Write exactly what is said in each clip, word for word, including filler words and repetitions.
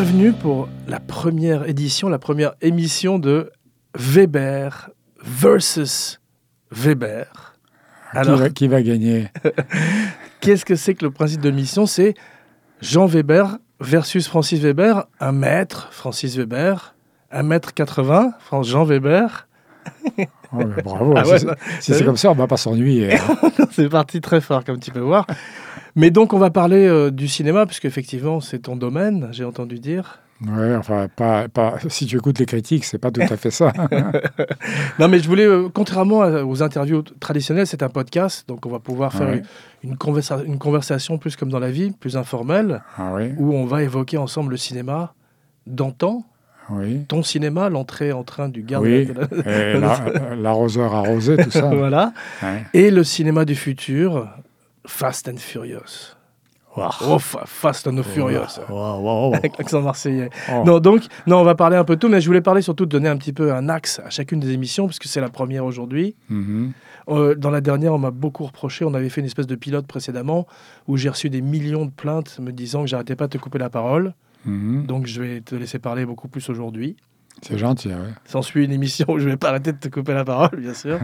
Bienvenue pour la première édition, la première émission de Weber versus Weber. Alors, qui va, qui va gagner? Qu'est-ce que c'est que le principe de l'émission? C'est Jean Weber versus Francis Weber, un maître, Francis Weber, un mètre quatre-vingts, Jean Weber. Oh, bravo, ah ouais, si, si c'est comme ça, on ne va pas s'ennuyer. C'est parti très fort, comme tu peux voir. Mais donc, on va parler euh, du cinéma, puisque effectivement, c'est ton domaine, j'ai entendu dire. Oui, enfin, pas, pas, si tu écoutes les critiques, c'est pas tout à fait ça. Non, mais je voulais, euh, contrairement aux interviews traditionnelles, c'est un podcast, donc on va pouvoir faire ouais. une, une, conversa- une conversation plus comme dans la vie, plus informelle, ah oui. où on va évoquer ensemble le cinéma d'antan. Oui. Ton cinéma, l'entrée en train du garde... Oui, de la... l'arroseur arrosé, tout ça. Voilà. Ouais. Et le cinéma du futur, Fast and Furious. Wow. Oh, fa- Fast and Furious. Wow, wow, wow. Accent marseillais. Oh. Non, donc, non, on va parler un peu de tout, mais je voulais parler surtout de donner un petit peu un axe à chacune des émissions, puisque c'est la première aujourd'hui. Mm-hmm. Euh, dans la dernière, on m'a beaucoup reproché, on avait fait une espèce de pilote précédemment, où j'ai reçu des millions de plaintes me disant que j'arrêtais pas de te couper la parole. Mmh. Donc je vais te laisser parler beaucoup plus aujourd'hui. C'est gentil, oui. S'ensuit une émission où je ne vais pas arrêter de te couper la parole, bien sûr.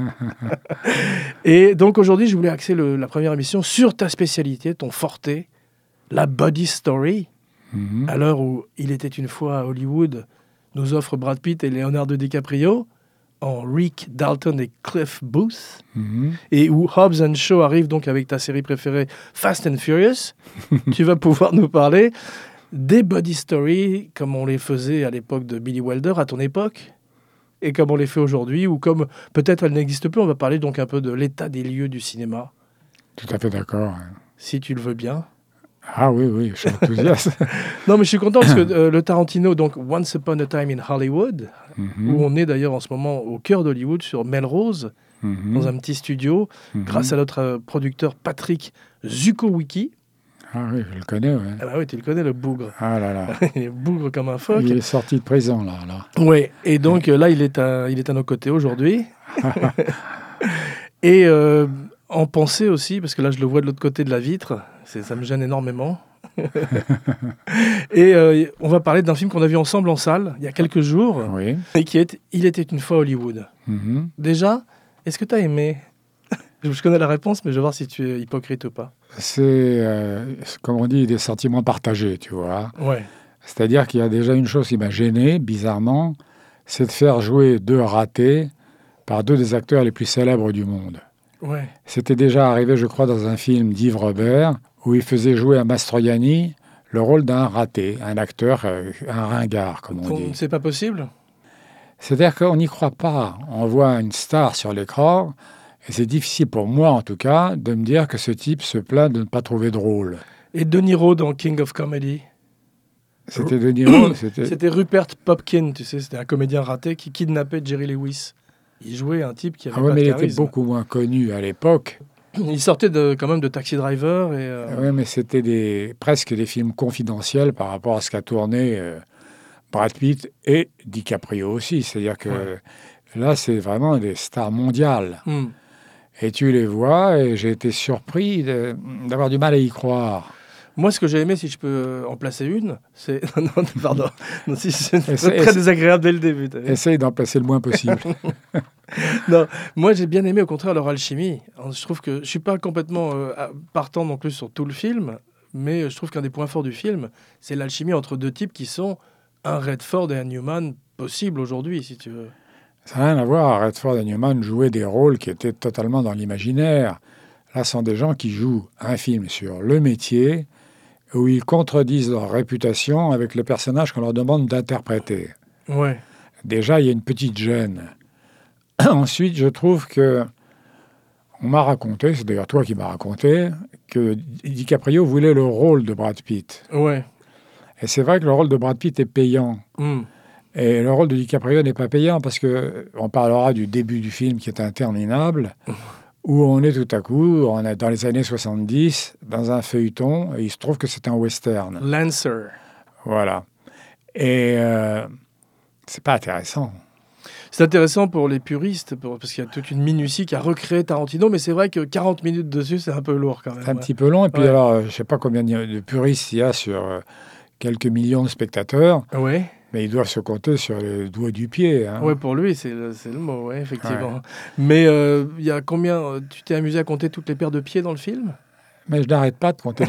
Et donc aujourd'hui, je voulais axer le, la première émission sur ta spécialité, ton forte, la body story. Mmh. À l'heure où Il était une fois à Hollywood nous offre Brad Pitt et Leonardo DiCaprio en Rick Dalton et Cliff Booth, mm-hmm. et où Hobbs and Shaw arrive donc avec ta série préférée Fast and Furious. Tu vas pouvoir nous parler des body stories, comme on les faisait à l'époque de Billy Wilder, à ton époque, et comme on les fait aujourd'hui, ou comme peut-être elles n'existent plus. On va parler donc un peu de l'état des lieux du cinéma. Tout à fait d'accord. Si tu le veux bien. Ah oui, oui, je suis enthousiaste. Non, mais je suis content parce que euh, le Tarantino, donc Once Upon a Time in Hollywood, mm-hmm. où on est d'ailleurs en ce moment au cœur d'Hollywood, sur Melrose, mm-hmm. dans un petit studio, mm-hmm. grâce à notre producteur Patrick Zukowicki. Ah oui, je le connais, oui. Ah bah oui, tu le connais, le bougre. Ah là là. Il est bougre comme un phoque. Il est sorti de prison, là. là. Oui, et donc là, il est à, il est à nos côtés aujourd'hui. Et euh, en pensée aussi, parce que là, je le vois de l'autre côté de la vitre, c'est, ça me gêne énormément. Et euh, on va parler d'un film qu'on a vu ensemble en salle, il y a quelques jours, oui. et qui est « Il était une fois Hollywood mm-hmm. ». Déjà, est-ce que tu as aimé? Je connais la réponse, mais je vais voir si tu es hypocrite ou pas. C'est, euh, comme on dit, des sentiments partagés, tu vois. Ouais. C'est-à-dire qu'il y a déjà une chose qui m'a gêné, bizarrement, c'est de faire jouer deux ratés par deux des acteurs les plus célèbres du monde. Ouais. C'était déjà arrivé, je crois, dans un film d'Yves Robert, où il faisait jouer à Mastroianni le rôle d'un raté, un acteur, un ringard, comme on, on dit. C'est pas possible ? C'est-à-dire qu'on n'y croit pas. On voit une star sur l'écran... Et c'est difficile pour moi, en tout cas, de me dire que ce type se plaint de ne pas trouver drôle. Et De Niro dans King of Comedy ? C'était De Niro c'était... c'était Rupert Pupkin, tu sais, c'était un comédien raté qui kidnappait Jerry Lewis. Il jouait un type qui avait ah ouais, pas de charisme. Ah mais il était beaucoup moins connu à l'époque. Il sortait de, quand même de Taxi Driver. Et euh... Oui, mais c'était des, presque des films confidentiels par rapport à ce qu'a tourné euh, Brad Pitt et DiCaprio aussi. C'est-à-dire que ouais. là, c'est vraiment des stars mondiales. Mm. Et tu les vois, et j'ai été surpris de, d'avoir du mal à y croire. Moi, ce que j'ai aimé, si je peux en placer une, c'est... Non, non pardon. Non, si, c'est essaie, très désagréable dès le début. Essaye d'en placer le moins possible. Non, moi, j'ai bien aimé, au contraire, leur alchimie. Je trouve que je ne suis pas complètement euh, partant non plus sur tout le film, mais je trouve qu'un des points forts du film, c'est l'alchimie entre deux types qui sont un Redford et un Newman possible aujourd'hui, si tu veux. Ça n'a rien à voir. Redford et Newman jouaient des rôles qui étaient totalement dans l'imaginaire. Là, ce sont des gens qui jouent un film sur le métier où ils contredisent leur réputation avec le personnage qu'on leur demande d'interpréter. Ouais. Déjà, il y a une petite gêne. Ensuite, je trouve que... On m'a raconté, c'est d'ailleurs toi qui m'as raconté, que DiCaprio voulait le rôle de Brad Pitt. Ouais. Et c'est vrai que le rôle de Brad Pitt est payant. Mm. Et le rôle de DiCaprio n'est pas payant parce qu'on parlera du début du film qui est interminable, où on est tout à coup, on est dans les années soixante-dix, dans un feuilleton, et il se trouve que c'est un western. Lancer. Voilà. Et euh, c'est pas intéressant. C'est intéressant pour les puristes, pour, parce qu'il y a toute une minutie qui a recréé Tarantino, mais c'est vrai que quarante minutes dessus, c'est un peu lourd quand même. C'est un ouais. petit peu long, et puis ouais. alors, je sais pas combien de puristes il y a sur... Euh, quelques millions de spectateurs. Ouais. Mais ils doivent se compter sur le doigt du pied. Hein. Oui, pour lui, c'est le, c'est le mot, ouais, effectivement. Ouais. Mais il euh, y a combien... Tu t'es amusé à compter toutes les paires de pieds dans le film ? Mais je n'arrête pas de compter.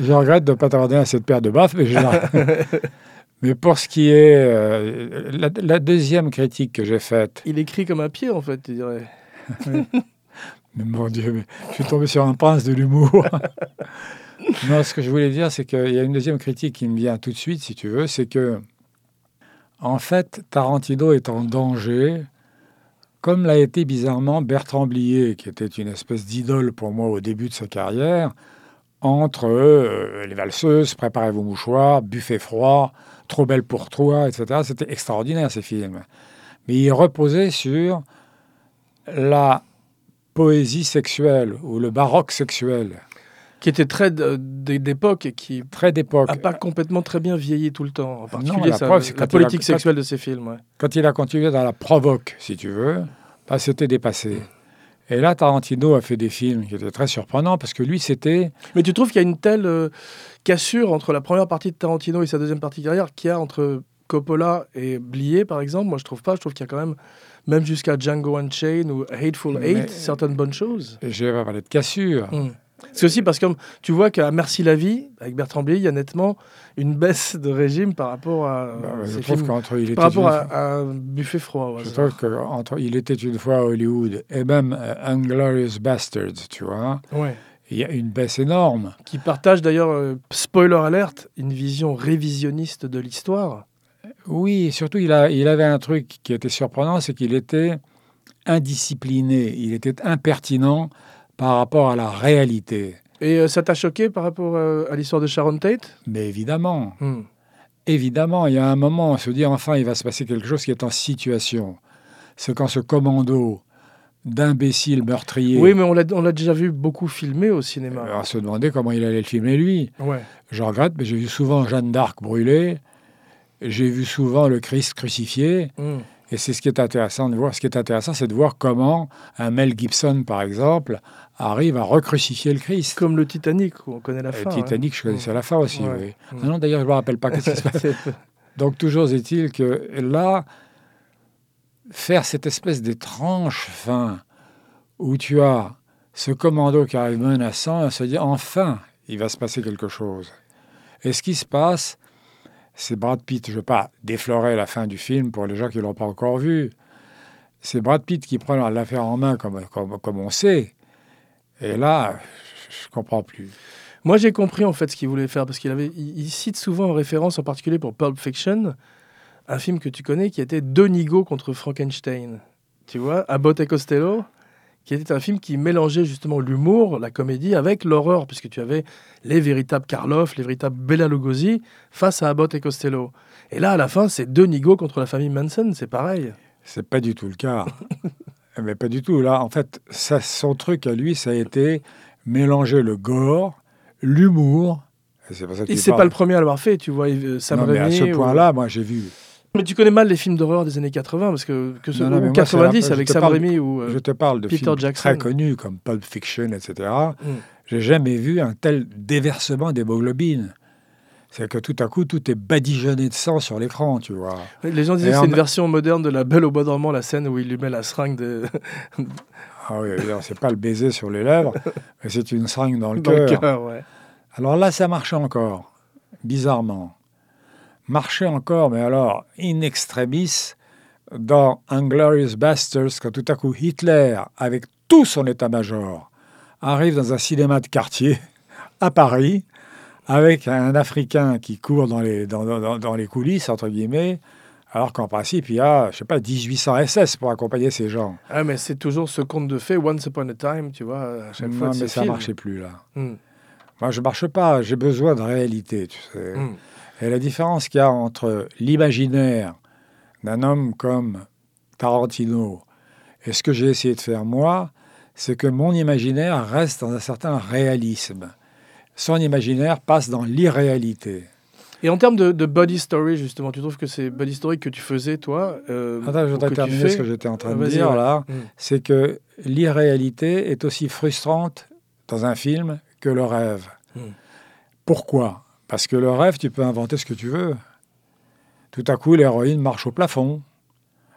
Je regrette de ne pas t'avoir donné à cette paire de baffes, mais je n'arrête pas. Mais pour ce qui est... Euh, la, la deuxième critique que j'ai faite... Il écrit comme un pied, en fait, tu dirais. Oui. Mais mon Dieu, mais je suis tombé sur un prince de l'humour. Non, ce que je voulais dire, c'est qu'il y a une deuxième critique qui me vient tout de suite, si tu veux, c'est que, en fait, Tarantino est en danger, comme l'a été bizarrement Bertrand Blier, qui était une espèce d'idole pour moi au début de sa carrière, entre euh, les valseuses, préparez vos mouchoirs, buffet froid, trop belle pour toi, et cetera. C'était extraordinaire, ces films. Mais il reposait sur la poésie sexuelle ou le baroque sexuel. Qui était très d'époque et qui n'a pas complètement très bien vieilli tout le temps. En particulier, non, la, ça, preuve, c'est la politique a, sexuelle quand, de ses films. Ouais. Quand il a continué dans la provoque, si tu veux, bah, c'était dépassé. Et là, Tarantino a fait des films qui étaient très surprenants parce que lui, c'était... Mais tu trouves qu'il y a une telle euh, cassure entre la première partie de Tarantino et sa deuxième partie de carrière qu'il y a entre Coppola et Blier, par exemple? Moi, je ne trouve pas. Je trouve qu'il y a quand même... Même jusqu'à Django Unchained ou Hateful Eight, Mais, certaines bonnes choses. Je vais pas parler de cassure. Mmh. C'est aussi parce que tu vois qu'à Merci la vie, avec Bertrand Blier, il y a nettement une baisse de régime par rapport à bah, ces films, qu'entre il était par rapport une... à, à Buffet froid. Je trouve qu'entre Il était une fois à Hollywood et même uh, Inglorious Bastards, tu vois, ouais. Il y a une baisse énorme. Qui partage d'ailleurs, euh, spoiler alert, une vision révisionniste de l'histoire. Oui, surtout il, a, il avait un truc qui était surprenant, c'est qu'il était indiscipliné, il était impertinent par rapport à la réalité. Et euh, ça t'a choqué par rapport euh, à l'histoire de Sharon Tate ? Mais évidemment. Mm. Évidemment, il y a un moment, on se dit, enfin, il va se passer quelque chose qui est en situation. C'est quand ce commando d'imbéciles meurtriers... Oui, mais on l'a, on l'a déjà vu beaucoup filmé au cinéma. On se demandait comment il allait le filmer, lui. Ouais. Je regrette, mais j'ai vu souvent Jeanne d'Arc brûlée, j'ai vu souvent le Christ crucifié... Mm. Et c'est ce qui est intéressant de voir. Ce qui est intéressant, c'est de voir comment un Mel Gibson, par exemple, arrive à recrucifier le Christ. Comme le Titanic, où on connaît la fin. Le Titanic, hein. Je connaissais mmh. la fin aussi, ouais. oui. Mmh. Ah non, d'ailleurs, je ne me rappelle pas qu'est-ce qui se passe. Donc, toujours est-il que là, faire cette espèce d'étrange fin où tu as ce commando qui arrive menaçant, et se dit, enfin, il va se passer quelque chose. Et ce qui se passe... C'est Brad Pitt, je ne veux pas déflorer la fin du film pour les gens qui ne l'ont pas encore vu. C'est Brad Pitt qui prend l'affaire en main, comme, comme, comme on sait. Et là, je ne comprends plus. Moi, j'ai compris en fait ce qu'il voulait faire, parce qu'il avait, il, il cite souvent en référence, en particulier pour Pulp Fiction, un film que tu connais qui était De Niro contre Frankenstein. Tu vois, Abbott et Costello, qui était un film qui mélangeait justement l'humour, la comédie, avec l'horreur, puisque tu avais les véritables Karloff, les véritables Bela Lugosi face à Abbott et Costello. Et là, à la fin, c'est deux nigauds contre la famille Manson, c'est pareil. C'est pas du tout le cas. Mais pas du tout. Là, en fait, ça, son truc à lui, ça a été mélanger le gore, l'humour. Et c'est, pour ça qu'il et c'est pas le premier à l'avoir fait, tu vois, Sam Raimi. Non, mais à ce point-là, ou... moi, j'ai vu... Mais tu connais mal les films d'horreur des années quatre-vingts, parce que, que ce non, non, ou moi, quatre-vingt-dix peu, avec Sam Raimi ou euh, je te parle de Peter films Jackson. Très connus comme Pulp Fiction, et cetera. Mm. J'ai jamais vu un tel déversement d'hémoglobine. C'est que tout à coup, tout est badigeonné de sang sur l'écran, tu vois. Les gens disaient et que c'est en... une version moderne de La Belle au bois dormant, la scène où il lui met la seringue de... Ah oui, alors, c'est pas le baiser sur les lèvres, mais c'est une seringue dans le dans cœur. Le cœur, ouais. Alors là, ça marche encore, bizarrement. Marchait encore, mais alors, in extremis, dans Inglorious Basterds, quand tout à coup Hitler, avec tout son état-major, arrive dans un cinéma de quartier, à Paris, avec un Africain qui court dans les, dans, dans, dans les coulisses, entre guillemets, alors qu'en principe, il y a, je sais pas, dix-huit cents S S pour accompagner ces gens. Ah, mais c'est toujours ce conte de fées, Once Upon a Time, tu vois, à chaque non, fois de mais ça ne marchait plus, là. Mm. Moi, je ne marche pas, j'ai besoin de réalité, tu sais. Mm. Et la différence qu'il y a entre l'imaginaire d'un homme comme Tarantino et ce que j'ai essayé de faire moi, c'est que mon imaginaire reste dans un certain réalisme. Son imaginaire passe dans l'irréalité. Et en termes de, de body story, justement, tu trouves que ces body story que tu faisais, toi... Euh, Attends, je voudrais terminer fais... ce que j'étais en train ah, de vas-y, dire, ouais. là. Mmh. C'est que l'irréalité est aussi frustrante dans un film que le rêve. Mmh. Pourquoi ? Parce que le rêve, tu peux inventer ce que tu veux. Tout à coup, l'héroïne marche au plafond.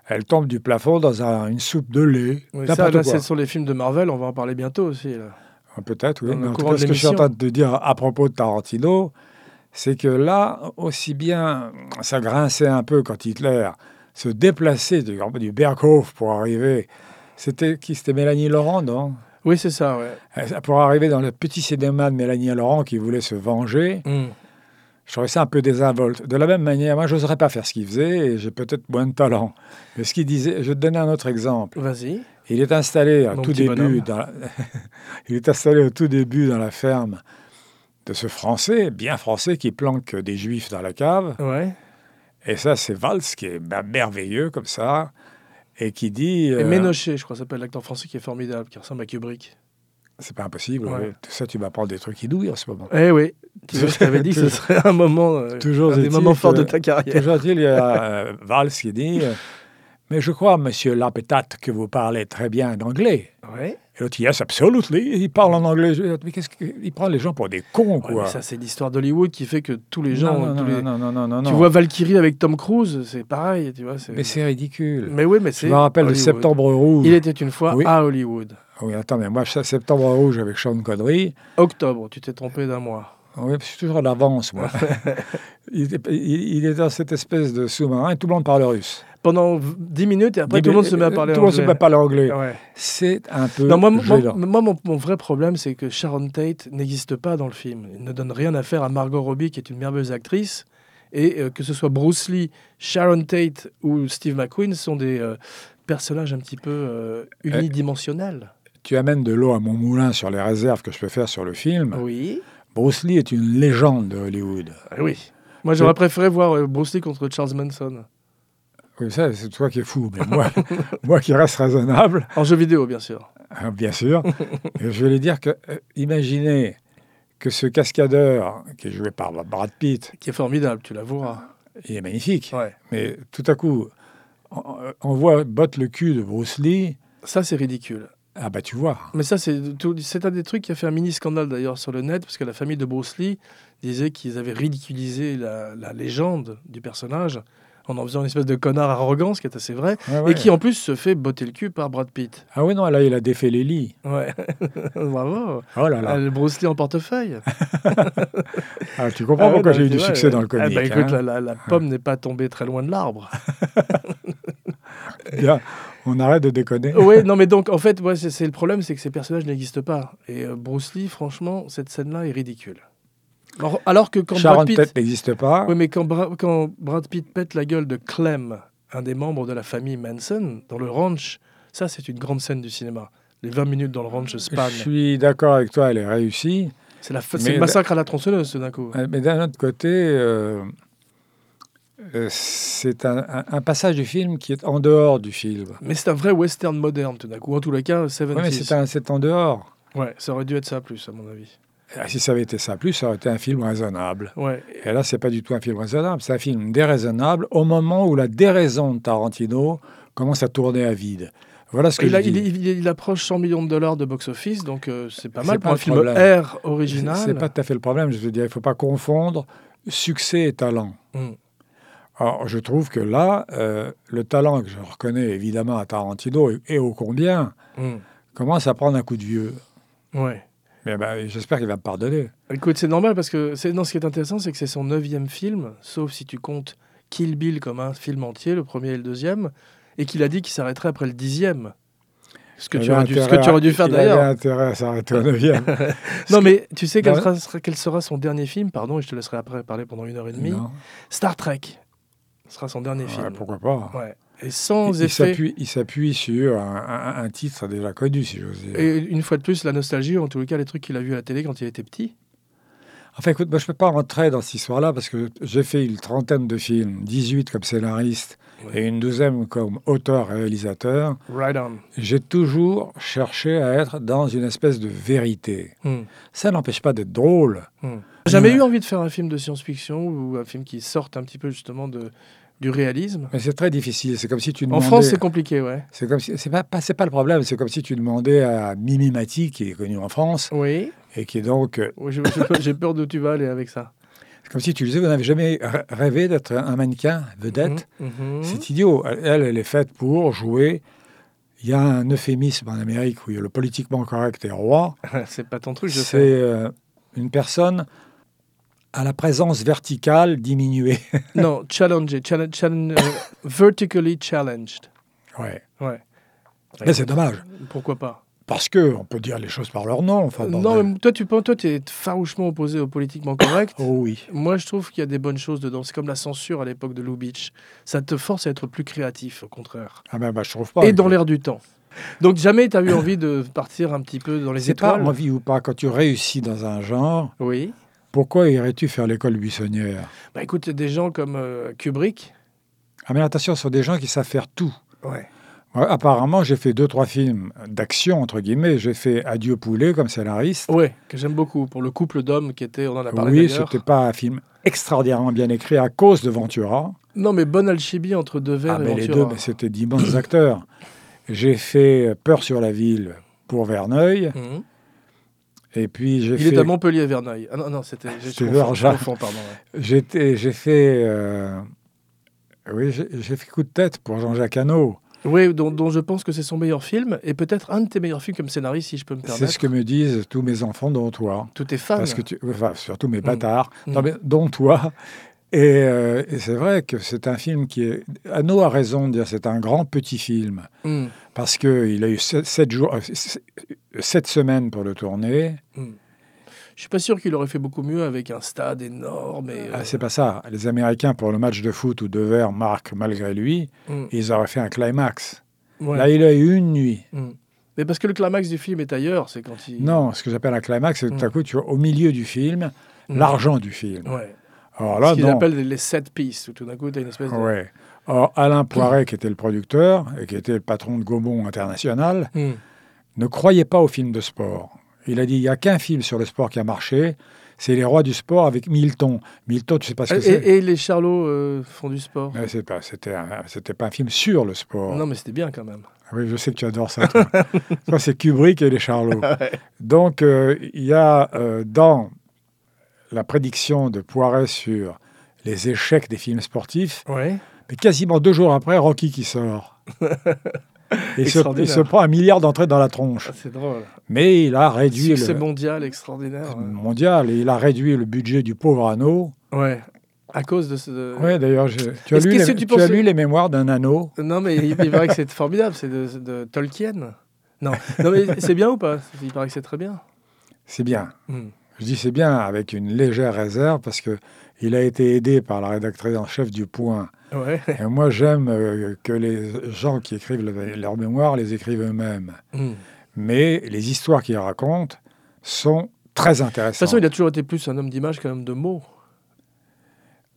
Elle tombe du plafond dans un, une soupe de lait. Oui, ça, là, ce sont les films de Marvel, on va en parler bientôt aussi. Là. Peut-être, oui. Mais en tout cas, ce que je suis en train de te dire à propos de Tarantino, c'est que là, aussi bien ça grinçait un peu quand Hitler se déplaçait du, du Berghof pour arriver. C'était qui? C'était Mélanie Laurent, non? Oui, c'est ça, ouais. Pour arriver dans le petit cinéma de Mélanie Laurent qui voulait se venger, mm. je trouvais ça un peu désinvolte. De la même manière, moi, je n'oserais pas faire ce qu'il faisait et j'ai peut-être moins de talent. Mais ce qu'il disait, je vais te donner un autre exemple. Vas-y. Il est installé au tout début dans la... Il est installé au tout début dans la ferme de ce Français, bien Français, qui planque des Juifs dans la cave. Ouais. Et ça, c'est Valls qui est merveilleux comme ça. Et qui dit... Euh... Et Ménochet, je crois, s'appelle l'acteur français qui est formidable, qui ressemble à Kubrick. C'est pas impossible. Ouais. Ouais. Tout ça, tu m'apprends des trucs inouïs en ce moment. Eh oui. Je t'avais dit que ce serait un moment... Euh, toujours un des moments forts de ta carrière. Toujours il y a euh, Valls qui dit... Euh, mais je crois, monsieur Lapetat, que vous parlez très bien d'anglais. Oui. Et l'autre, yes, absolutely. Il parle en anglais. Mais qu'est-ce qu'il prend les gens pour des cons, quoi. Ouais, mais ça, c'est l'histoire d'Hollywood qui fait que tous les gens. Non, non, tous non, les... non, non, non, non, non. Tu vois Valkyrie avec Tom Cruise, c'est pareil, tu vois. C'est... Mais c'est ridicule. Mais oui, mais c'est. Je me rappelle de Septembre Rouge. Il était une fois oui. à Hollywood. Oui, attends, mais moi, Septembre Rouge avec Sean Connery. Octobre, tu t'es trompé d'un mois. Oui, je suis toujours à l'avance, moi. il, est, il, il est dans cette espèce de sous-marin et tout le monde parle russe. Pendant dix minutes et après, tout le monde se met à parler anglais. Tout le monde se met à parler anglais. Ouais. C'est un peu non, moi, gênant. Moi, mon, mon vrai problème, c'est que Sharon Tate n'existe pas dans le film. Elle ne donne rien à faire à Margot Robbie, qui est une merveilleuse actrice. Et euh, que ce soit Bruce Lee, Sharon Tate ou Steve McQueen sont des euh, personnages un petit peu euh, unidimensionnels. Euh, tu amènes de l'eau à mon moulin sur les réserves que je peux faire sur le film. Oui. Bruce Lee est une légende de Hollywood. Ah oui. Moi, j'aurais c'est... préféré voir Bruce Lee contre Charles Manson. Oui, ça, c'est toi qui es fou, mais moi, moi qui reste raisonnable... En jeu vidéo, bien sûr. Euh, bien sûr. Je voulais dire que, euh, imaginez que ce cascadeur, qui est joué par Brad Pitt... Qui est formidable, tu l'avoueras. Il est magnifique. Ouais. Mais tout à coup, on, on voit botte le cul de Bruce Lee... Ça, c'est ridicule. Ah bah tu vois. Mais ça, c'est, tout, c'est un des trucs qui a fait un mini-scandale d'ailleurs sur le net, parce que la famille de Bruce Lee disait qu'ils avaient ridiculisé la, la légende du personnage... en en faisant une espèce de connard arrogant, ce qui est assez vrai, ouais, ouais. et qui en plus se fait botter le cul par Brad Pitt. Ah oui, non, là, il a défait les lits. Ouais, bravo. Oh là là. Bruce Lee en portefeuille. ah, tu comprends ah, pourquoi ouais, j'ai eu du vrai, succès ouais. dans le comique. Ah, bah, écoute, hein. la, la, la pomme n'est pas tombée très loin de l'arbre. Bien, on arrête de déconner. Oui, non, mais donc, en fait, ouais, c'est, c'est le problème, c'est que ces personnages n'existent pas. Et euh, Bruce Lee, franchement, cette scène-là est ridicule. Alors, alors que quand Sharon Brad Pitt, Tate n'existe pas. Oui, mais quand, Bra... quand Brad Pitt pète la gueule de Clem, un des membres de la famille Manson, dans le ranch, ça, c'est une grande scène du cinéma. Les vingt minutes dans le ranch Span. Je suis d'accord avec toi, elle est réussie. C'est, la fa... c'est le massacre à la tronçonneuse, d'un coup. Mais d'un autre côté, euh... Euh, c'est un, un, un passage du film qui est en dehors du film. Mais c'est un vrai western moderne, tout d'un coup. En tous les cas, soixante-dix. Oui, mais c'est, un, c'est en dehors. Ouais, ça aurait dû être ça plus, à mon avis. Si ça avait été ça plus, ça aurait été un film raisonnable. Ouais. Et là, c'est pas du tout un film raisonnable, c'est un film déraisonnable au moment où la déraison de Tarantino commence à tourner à vide. Voilà ce que il, a, il, il, il approche cent millions de dollars de box-office, donc euh, c'est pas c'est mal pas pour un film problème. R original. C'est, c'est pas tout à fait le problème, je veux dire, il faut pas confondre succès et talent. Mm. Alors, je trouve que là, euh, le talent que je reconnais évidemment à Tarantino et, et ô combien mm. commence à prendre un coup de vieux. Ouais. Mais ben, j'espère qu'il va me pardonner. Écoute, c'est normal parce que c'est... Non, ce qui est intéressant, c'est que c'est son neuvième film, sauf si tu comptes Kill Bill comme un film entier, le premier et le deuxième, et qu'il a dit qu'il s'arrêterait après le dixième. Ce que, tu aurais, dû... ce que tu aurais dû faire il d'ailleurs. Il avait intérêt à s'arrêter au neuvième. non, que... mais tu sais quel sera, quel sera son dernier film, pardon, et je te laisserai après parler pendant une heure et demie. Non. Star Trek sera son dernier ouais, film. Pourquoi pas ouais. Et sans il, effet... il, s'appuie, il s'appuie sur un, un, un titre déjà connu, si j'ose dire. Et une fois de plus, la nostalgie, ou en tout cas les trucs qu'il a vus à la télé quand il était petit. Enfin, écoute, moi, je ne peux pas rentrer dans cette histoire-là, parce que j'ai fait une trentaine de films, dix-huit comme scénariste, ouais. et une douzaine comme auteur-réalisateur. Right on. J'ai toujours cherché à être dans une espèce de vérité. Mm. Ça n'empêche pas d'être drôle. Mm. J'ai jamais ouais. eu envie de faire un film de science-fiction, ou un film qui sorte un petit peu, justement, de... du réalisme. Mais c'est très difficile. C'est comme si tu demandais... En France, c'est compliqué, ouais. C'est comme si... c'est pas, pas c'est pas le problème. C'est comme si tu demandais à Mimimati, qui est connu en France, oui. et qui est donc... Oui, je, je, j'ai peur d'où tu vas aller avec ça. C'est comme si tu disais, vous n'avez jamais rêvé d'être un mannequin vedette. Mmh, mmh. C'est idiot. Elle, elle est faite pour jouer. Il y a un euphémisme en Amérique où le politiquement correct est roi. C'est pas ton truc, je sais. C'est euh, une personne à la présence verticale diminuée. Non, challengée. Challenge, challenge, euh, vertically challenged. Ouais. Ouais. Mais c'est dommage. Pourquoi pas ? Parce qu'on peut dire les choses par leur nom. Enfin, non, mais toi, tu toi, es farouchement opposé au politiquement correct. Oh oui. Moi, je trouve qu'il y a des bonnes choses dedans. C'est comme la censure à l'époque de Lubitsch. Ça te force à être plus créatif, au contraire. Ah ben, bah, je trouve pas. Et dans l'air du temps. Donc, jamais tu as eu envie de partir un petit peu dans les c'est étoiles. Pas envie ou pas. Quand tu réussis dans un genre, oui. Pourquoi irais-tu faire l'école buissonnière ? Bah, écoute, il y a des gens comme euh, Kubrick. Ah, mais attention, ce sont des gens qui savent faire tout. Ouais. Apparemment, j'ai fait deux, trois films d'action, entre guillemets. J'ai fait Adieu Poulet comme scénariste. Oui, que j'aime beaucoup, pour le couple d'hommes qui était, on en a parlé oui, d'ailleurs. Oui, c'était pas un film extraordinairement bien écrit à cause de Ventura. Non, mais bonne alchimie entre Devers ah, et mais Ventura. Les deux, mais c'était d'immenses acteurs. J'ai fait Peur sur la ville pour Verneuil. Mmh. Et puis j'ai Il fait... est à Montpellier, Verneuil. Ah non, non, c'était... C'était Verja. J'ai fait... Euh... Oui, j'ai, j'ai fait Coup de tête pour Jean-Jacques Hano. Oui, dont, dont je pense que c'est son meilleur film, et peut-être un de tes meilleurs films comme scénariste, si je peux me permettre. C'est ce que me disent tous mes enfants, dont toi. Tous tes fans. Parce que tu, enfin, surtout mes bâtards, mmh. Non, mais, dont toi. Et, euh, et c'est vrai que c'est un film qui est... Hano a raison de dire c'est un grand petit film, mmh. Parce qu'il a eu sept jours, sept semaines pour le tourner. Mmh. Je ne suis pas sûr qu'il aurait fait beaucoup mieux avec un stade énorme. Et euh... ah, c'est pas ça. Les Américains, pour le match de foot où Devers marque malgré lui, mm. Ils auraient fait un climax. Ouais. Là, il a eu une nuit. Mm. Mais parce que le climax du film est ailleurs, c'est quand il... Non, ce que j'appelle un climax, c'est que mm. tout à coup, tu vois, au milieu du film, mm. l'argent du film. Ouais. Alors là, ce qu'ils appellent les set pieces, où tout d'un coup, tu as une espèce de... Ouais. Or, Alain Poiret, mm. qui était le producteur, et qui était le patron de Gaumont International, mm. ne croyait pas aux films de sport. Il a dit, il n'y a qu'un film sur le sport qui a marché, c'est Les Rois du Sport avec Milton. Milton, tu ne sais pas ce que et, c'est. Et les Charlots euh, font du sport. Mais c'est pas, c'était, un, c'était pas un film sur le sport. Non, mais c'était bien quand même. Oui, je sais que tu adores ça, toi. Toi, c'est Kubrick et les Charlots. Ouais. Donc, il euh, y a euh, dans la prédiction de Poiret sur les échecs des films sportifs, ouais. Mais quasiment deux jours après, Rocky qui sort. Il se, il se prend un milliard d'entrées dans la tronche. Ah, c'est drôle. Mais il a réduit... Le succès le... mondial extraordinaire. Mondial. Et il a réduit le budget du pauvre Hano. Ouais. À cause de... ce... Oui, d'ailleurs, je... tu as, lu les... tu tu as penses... lu les mémoires d'un Hano. Non, mais il paraît que c'est formidable. C'est de, de Tolkien. Non. Non, mais c'est bien ou pas ? Il paraît que c'est très bien. C'est bien. Mm. Je dis c'est bien avec une légère réserve parce qu'il a été aidé par la rédactrice en chef du Point. Ouais. Et moi, j'aime euh, que les gens qui écrivent le, leurs mémoires les écrivent eux-mêmes. Mm. Mais les histoires qu'ils racontent sont très intéressantes. De toute façon, il a toujours été plus un homme d'image qu'un homme de mots.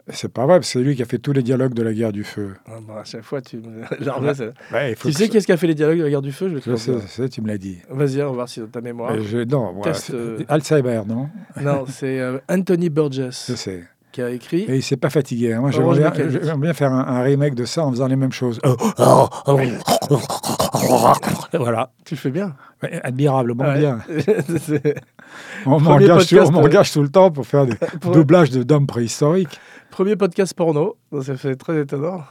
C'est pas vrai, parce que c'est lui qui a fait tous les dialogues de la Guerre du Feu. Ah bah, à chaque fois, tu me... Genre, là, ouais, tu sais ce... qu'est-ce qui a fait les dialogues de la Guerre du Feu ? Je, je sais, sais, tu me l'as dit. Vas-y, on va voir si ta mémoire... Je... Non, voilà, Test, euh... Alzheimer, non ? Non, c'est euh, Anthony Burgess. Je sais. Qui a écrit. Et il s'est pas fatigué. Moi, j'aimerais bien, j'aimerais bien faire un, un remake de ça en faisant les mêmes choses. Voilà. Tu le fais bien. Admirable, bon ouais. Bien. On m'engage de... tout le temps pour faire des pour... doublages de d'hommes préhistoriques. Premier podcast porno. Donc, ça fait très étonnant.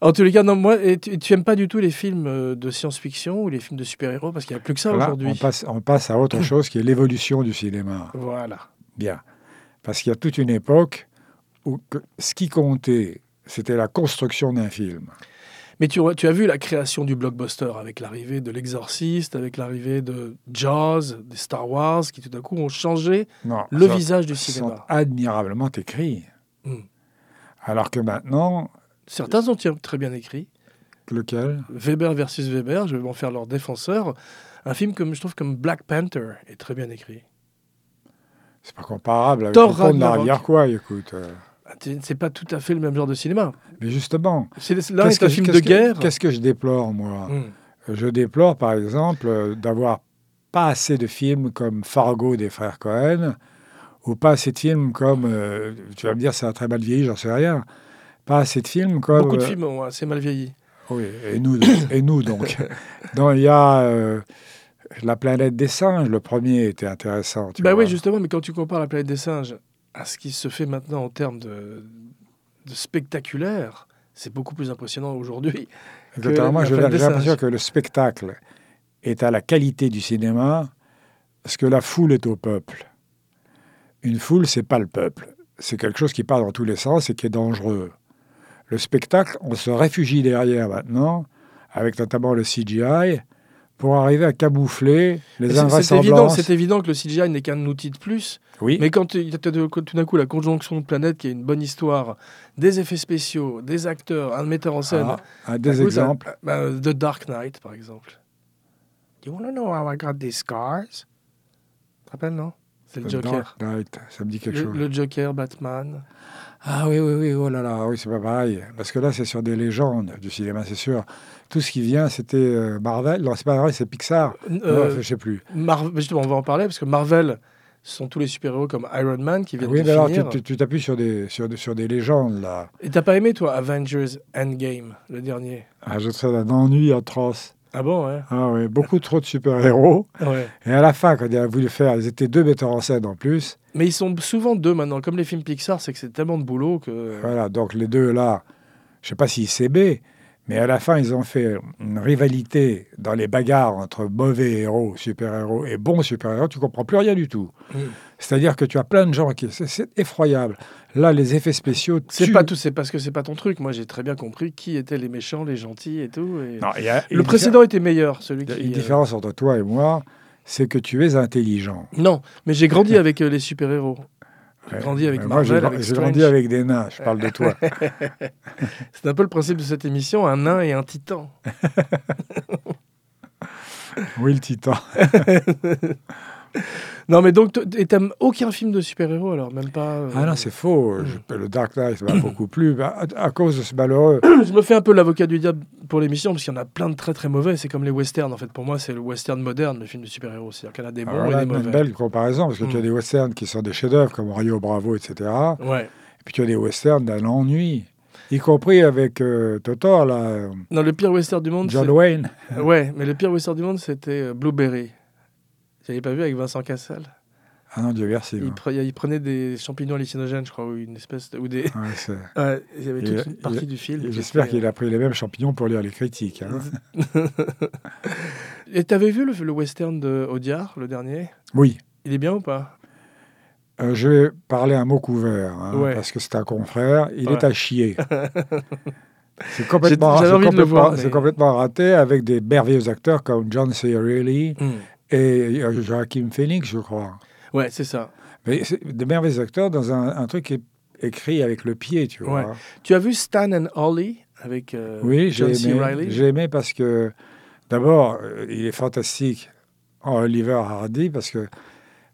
En tous les cas, non, moi, et tu, tu aimes pas du tout les films de science-fiction ou les films de super-héros parce qu'il n'y a plus que ça là, aujourd'hui. On passe, on passe à autre chose qui est l'évolution du cinéma. Voilà. Bien. Parce qu'il y a toute une époque où que ce qui comptait, c'était la construction d'un film. Mais tu, tu as vu la création du blockbuster avec l'arrivée de l'Exorciste, avec l'arrivée de Jaws, des Star Wars, qui tout d'un coup ont changé non, le ça, visage du cinéma. Sont admirablement écrits. Mm. Alors que maintenant... Certains ont très bien écrit. Lequel ? Weber versus Weber, je vais m'en faire leur défenseur. Un film que je trouve comme Black Panther est très bien écrit. C'est pas comparable avec Thor le pont de la rivière quoi, écoute. Euh... C'est pas tout à fait le même genre de cinéma. Mais justement. C'est, là, c'est un film de guerre. Que, qu'est-ce que je déplore, moi ? mm. Je déplore, par exemple, euh, d'avoir pas assez de films comme Fargo des frères Cohen, ou pas assez de films comme... Euh, tu vas me dire, ça a très mal vieilli, j'en sais rien. Pas assez de films comme... Beaucoup de films ont assez mal vieilli. Oui, et nous, et nous donc. Donc, il y a... Euh, La planète des singes, le premier, était intéressant. Tu bah vois. Oui, justement, mais quand tu compares la planète des singes à ce qui se fait maintenant en termes de, de spectaculaire, c'est beaucoup plus impressionnant aujourd'hui. Totalement, j'ai l'impression que le spectacle est à la qualité du cinéma, ce que la foule est au peuple. Une foule, c'est pas le peuple. C'est quelque chose qui part dans tous les sens et qui est dangereux. Le spectacle, on se réfugie derrière maintenant, avec notamment le C G I, pour arriver à camoufler les invraisemblances. C'est évident, c'est évident que le C G I n'est qu'un outil de plus. Oui. Mais quand il y a tout d'un coup la conjonction de planètes, qui est une bonne histoire, des effets spéciaux, des acteurs, un metteur en scène... Ah, des coup, exemples ça, bah, The Dark Knight, par exemple. « Do you want to know how I got these scars ?» Tu te rappelles, non ? C'est le Joker. Dark Knight, ça me dit quelque le, chose. Le Joker, Batman. Ah oui, oui, oui, oh là là, oui, c'est pas pareil. Parce que là, c'est sur des légendes du cinéma, c'est sûr. Tout ce qui vient, c'était Marvel. Non, c'est pas Marvel, c'est Pixar. Euh, non, je sais plus. Mar- justement, on va en parler, parce que Marvel sont tous les super-héros comme Iron Man qui viennent oui, de finir. Oui, mais alors, tu, tu, tu t'appuies sur des, sur, sur des légendes, là. Et t'as pas aimé, toi, Avengers Endgame, le dernier ? Ah, je trouve un ennui atroce. Ah bon, ouais. Ah oui, beaucoup trop de super-héros. Ouais. Et à la fin, quand ils avaient voulu faire, ils étaient deux metteurs en scène en plus. Mais ils sont souvent deux maintenant. Comme les films Pixar, c'est que c'est tellement de boulot que... Voilà, donc les deux là, je ne sais pas s'ils s'aimaient, mais à la fin, ils ont fait une rivalité dans les bagarres entre mauvais héros, super-héros et bons super-héros. Tu ne comprends plus rien du tout. Mmh. C'est-à-dire que tu as plein de gens qui... C'est, c'est effroyable. Là, les effets spéciaux... C'est tu... pas tout, c'est parce que c'est pas ton truc. Moi, j'ai très bien compris qui étaient les méchants, les gentils et tout. Et... Non, y a, le précédent diffé... était meilleur, celui qui... Une différence euh... entre toi et moi, c'est que tu es intelligent. Non, mais j'ai grandi avec euh, les super-héros. J'ai ouais, grandi avec Marvel, moi, j'ai, avec j'ai grandi avec des nains, je parle de toi. C'est un peu le principe de cette émission, un nain et un titan. Oui, le titan. Non, mais donc, et t'aimes aucun film de super-héros, alors, même pas... Euh... Ah non, c'est faux. Mmh. Je, le Dark Knight m'a beaucoup plu, bah, à, à cause de ce malheureux. Je me fais un peu l'avocat du diable pour l'émission, parce qu'il y en a plein de très très mauvais. C'est comme les westerns, en fait. Pour moi, c'est le western moderne, le film de super-héros. C'est-à-dire qu'il y en a des bons alors, et là, des mauvais. C'est une belle comparaison, parce que mmh. tu as des westerns qui sont des chefs-d'œuvre, comme Rio Bravo, et cetera. Ouais. Et puis tu as des westerns d'un ennui. Y compris avec euh, Totor, là... Euh, non, le pire western du monde... John c'est... Wayne. Ouais, mais le pire western du monde, c'était euh, Blueberry. Vous n'avez pas vu avec Vincent Cassel ? Ah non, Dieu merci. Il, pre- il prenait des champignons hallucinogènes, je crois, ou une espèce de... Ou des... ouais, ouais, il y avait toute il, une partie il, du film. J'espère était... qu'il a pris les mêmes champignons pour lire les critiques. Hein. Et tu avais vu le, le western de Audiard, le dernier ? Oui. Il est bien ou pas ? euh, Je vais parler un mot couvert, hein, ouais. Parce que c'est un confrère. Il ouais. est à chier. C'est complètement, c'est complètement, voir, c'est mais... complètement raté, avec des merveilleux acteurs comme John Ciarelli... Mm. Et Joachim Phoenix, je crois. Ouais, c'est ça. Mais c'est des merveilleux acteurs dans un, un truc qui est écrit avec le pied, tu vois. Ouais. Tu as vu Stan and Ollie avec euh, oui, John C. Reilly ? Oui, j'ai aimé parce que, d'abord, il est fantastique en Oliver Hardy, parce que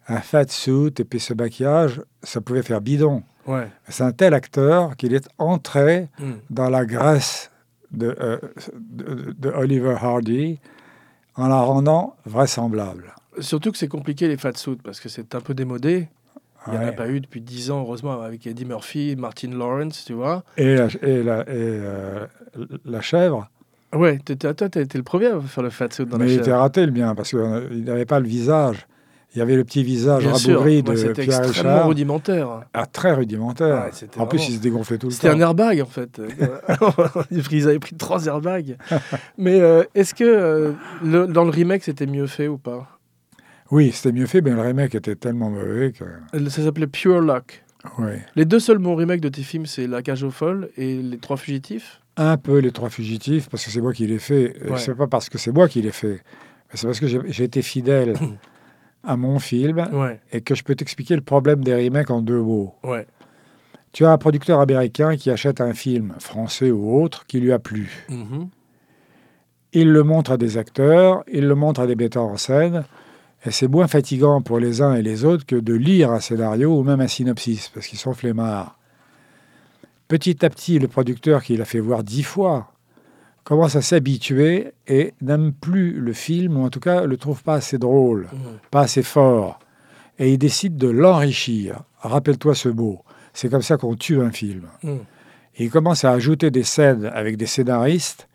un fat suit et puis ce maquillage, ça pouvait faire bidon. Ouais. C'est un tel acteur qu'il est entré mm. dans la graisse de, euh, de, de Oliver Hardy, en la rendant vraisemblable. Surtout que c'est compliqué, les fatsuits, parce que c'est un peu démodé. Il n'y ouais. en a pas eu depuis dix ans, heureusement, avec Eddie Murphy, Martin Lawrence, tu vois. Et la, et la, et euh, la chèvre. Oui, toi, tu as été le premier à faire le fatsuit dans mais la chèvre. Mais il était raté, le bien, parce qu'il n'avait pas le visage. Il y avait le petit visage bien rabougri sûr. De ouais, Pierre Richard. C'était extrêmement rudimentaire. Ah, très rudimentaire. Ah, en vraiment... plus, il se dégonflait tout le c'était temps. C'était un airbag, en fait. Ils avaient pris trois airbags. Mais euh, est-ce que euh, le, dans le remake, c'était mieux fait ou pas ? Oui, c'était mieux fait, mais le remake était tellement mauvais que... Ça s'appelait Pure Luck. Oui. Les deux seuls bons remakes de tes films, c'est La Cage aux Folles et Les Trois Fugitifs ? Un peu Les Trois Fugitifs, parce que c'est moi qui l'ai fait. Ouais. C'est pas parce que c'est moi qui l'ai fait, mais c'est parce que j'ai, j'ai été fidèle... à mon film, ouais. et que je peux t'expliquer le problème des remakes en deux mots. Ouais. Tu as un producteur américain qui achète un film français ou autre qui lui a plu. Mm-hmm. Il le montre à des acteurs, il le montre à des metteurs en scène, et c'est moins fatigant pour les uns et les autres que de lire un scénario ou même un synopsis, parce qu'ils sont flemmards. Petit à petit, le producteur qui l'a fait voir dix fois commence à s'habituer et n'aime plus le film, ou en tout cas ne le trouve pas assez drôle, mmh. pas assez fort. Et il décide de l'enrichir. Rappelle-toi ce mot. C'est comme ça qu'on tue un film. Mmh. Et il commence à ajouter des scènes avec des scénaristes,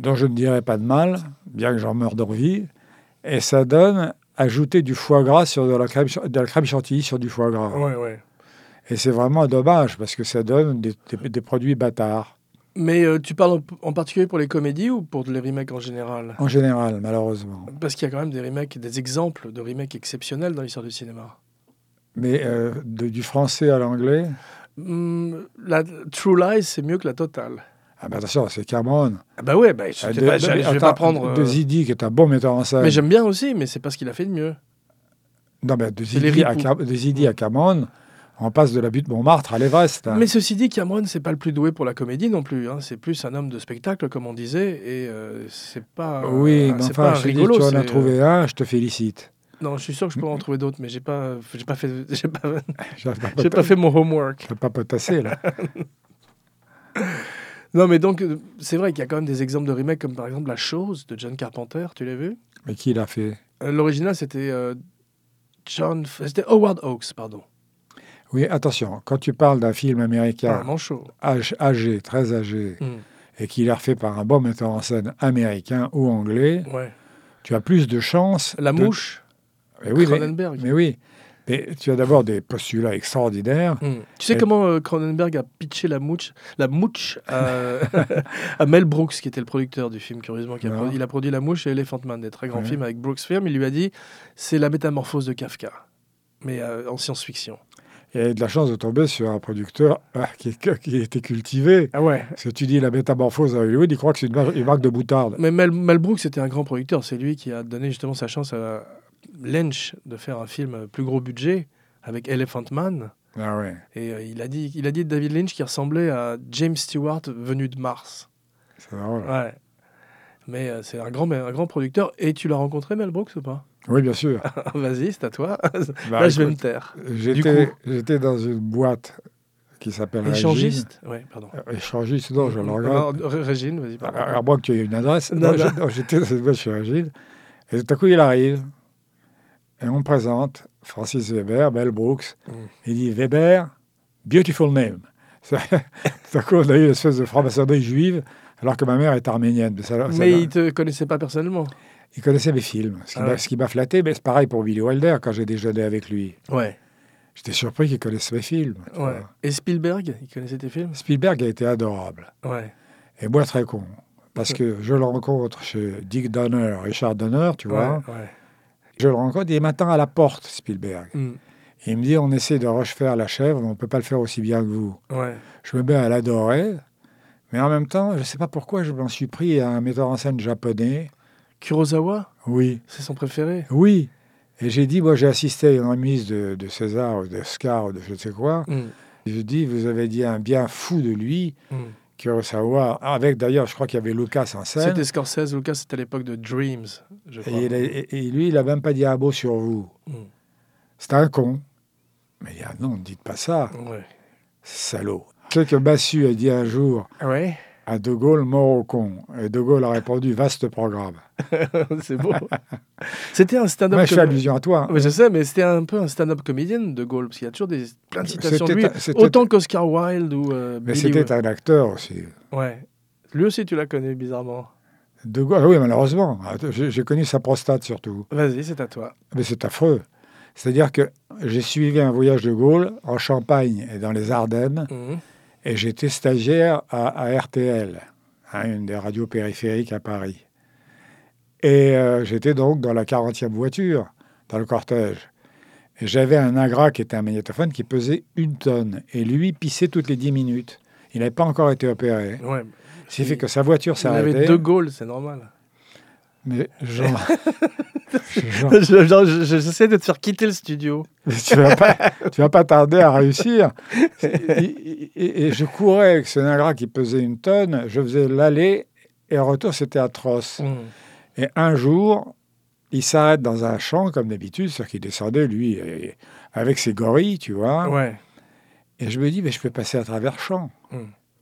dont je ne dirais pas de mal, bien que j'en meure d'envie, Et ça donne ajouter du foie gras sur de la crème, de la crème chantilly sur du foie gras. Ouais, ouais. Et c'est vraiment dommage parce que ça donne des, des, des produits bâtards. Mais euh, tu parles en, en particulier pour les comédies ou pour les remakes en général ? En général, malheureusement. Parce qu'il y a quand même des remakes, des exemples de remakes exceptionnels dans l'histoire du cinéma. Mais euh, de, du français à l'anglais ? Hum, la True Lies, c'est mieux que la totale. Ah ben attention, c'est Cameron. Ah ben ouais, ben, je, de, pas, je, de, je vais pas prendre... Euh... De Zidi, qui est un bon metteur en scène. Mais j'aime bien aussi, mais c'est pas ce qu'il a fait de mieux. Non, mais de Zidi, à, de Zidi à Cameron... On passe de la butte Montmartre à l'Everest. Hein. Mais ceci dit, Cameron, c'est pas le plus doué pour la comédie non plus. Hein. C'est plus un homme de spectacle, comme on disait, et euh, c'est pas. Euh, oui, mais enfin, pas je rigolo, dis, tu en as trouvé un. Je te félicite. Non, je suis sûr que je peux en trouver d'autres, mais j'ai pas, j'ai pas fait, j'ai pas, j'ai pas, j'ai pas fait mon homework. J'ai pas potassé là. Non, mais donc c'est vrai qu'il y a quand même des exemples de remakes, comme par exemple La Chose de John Carpenter. Tu l'as vu ? Mais qui l'a fait ? euh, L'original, c'était euh, John, c'était Howard Hawks, pardon. Oui, attention, quand tu parles d'un film américain âge, âgé, très âgé, mm. et qu'il est refait par un bon metteur en scène américain ou anglais, ouais. tu as plus de chances... La de... Mouche, mais oui, Cronenberg. Mais, mais oui, mais tu as d'abord des postulats extraordinaires. Mm. Tu sais et... comment euh, Cronenberg a pitché la mouche, la mouche à... à Mel Brooks, qui était le producteur du film, curieusement. Qui a produ... Il a produit La Mouche et Elephant Man, des très grands ouais. films avec Brooks Film. Il lui a dit, c'est la métamorphose de Kafka, mais euh, en science-fiction. Et de la chance de tomber sur un producteur ah, qui, qui était cultivé. Ah ouais. Parce que tu dis la métamorphose à Hollywood, il croit que c'est une, mar- une marque de moutarde. Mais Mel, Mel Brooks, c'était un grand producteur. C'est lui qui a donné justement sa chance à Lynch de faire un film plus gros budget avec Elephant Man. Ah ouais. Et euh, il, a dit, il a dit David Lynch qui ressemblait à James Stewart venu de Mars. C'est drôle. Ouais. Mais euh, c'est un grand, un grand producteur. Et tu l'as rencontré, Mel Brooks, ou pas ? Oui, bien sûr. Vas-y, c'est à toi. Bah, là, je écoute, vais me taire. J'étais, j'étais dans une boîte qui s'appelle Échangiste. Régine. Oui, pardon. Échangiste, non, je le regarde. Non, Régine, vas-y. Pardon. À moins que tu aies une adresse. Non, non, non. J'étais dans une boîte chez Régine. Et tout à coup, il arrive. Et on me présente Francis Weber, Mel Brooks. Mm. Il dit Weber, beautiful name. Tout à coup, on a eu une espèce de franc-maçonnerie juive, alors que ma mère est arménienne. Ça, ça Mais il ne te connaissait pas personnellement. Il connaissait mes films, ce qui, ah ouais. m'a, ce qui m'a flatté. Mais c'est pareil pour Billy Wilder, quand j'ai déjeuné avec lui. Ouais. J'étais surpris qu'il connaisse mes films. Ouais. Et Spielberg, il connaissait tes films ? Spielberg a été adorable. Ouais. Et moi, très con. Parce que je le rencontre chez Dick Donner, Richard Donner, tu vois. Ouais, ouais. Je le rencontre, il m'attend à la porte, Spielberg. Mm. Et il me dit, on essaie de refaire La Chèvre, mais on ne peut pas le faire aussi bien que vous. Ouais. Je me mets à l'adorer. Mais en même temps, je ne sais pas pourquoi, je m'en suis pris à un metteur en scène japonais... Kurosawa ? Oui. C'est son préféré ? Oui. Et j'ai dit, moi j'ai assisté à une remise de, de César ou d'Oscar ou de je ne sais quoi. Mm. Je dis, vous avez dit un bien fou de lui, mm. Kurosawa, avec d'ailleurs, je crois qu'il y avait Lucas en scène. C'était Scorsese, Lucas, c'était à l'époque de Dreams, je crois. Et, il a, et, et lui, il n'a même pas dit un mot sur vous. Mm. C'est un con. Mais il a ah, non, ne dites pas ça. Ouais. Salaud. Ce que Bassu a dit un jour... Ouais. À De Gaulle, mort au con. Et De Gaulle a répondu, vaste programme. C'est beau. C'était un stand-up... Moi, je fais com... allusion à toi. Hein. Oui, je sais, mais c'était un peu un stand-up comédien, De Gaulle, parce qu'il y a toujours des... plein de citations c'était, de lui, c'était... autant qu'Oscar Wilde ou... Euh, mais Billy c'était Wilde. Un acteur aussi. Ouais. Lui aussi, tu l'as connu, bizarrement. De Gaulle, oui, malheureusement. J'ai, j'ai connu sa prostate, surtout. Vas-y, c'est à toi. Mais c'est affreux. C'est-à-dire que j'ai suivi un voyage de Gaulle en Champagne et dans les Ardennes, mmh. Et j'étais stagiaire à, à R T L, hein, une des radios périphériques à Paris. Et euh, j'étais donc dans la quarantième voiture, dans le cortège. Et j'avais un Agra qui était un magnétophone qui pesait une tonne. Et lui pissait toutes les dix minutes. Il n'avait pas encore été opéré. Ouais, ce qui fait que sa voiture s'arrêtait. Il avait De Gaulle, c'est normal. Mais Jean... Jean... Je, genre, je, j'essaie de te faire quitter le studio. Mais tu vas pas, tu vas pas tarder à réussir. Et, et, et je courais avec ce Nagra qui pesait une tonne. Je faisais l'aller et le retour, c'était atroce. Mm. Et un jour, il s'arrête dans un champ, comme d'habitude, c'est-à-dire qu'il descendait, lui, et, avec ses gorilles, tu vois. Ouais. Et je me dis, mais je peux passer à travers champ, mm.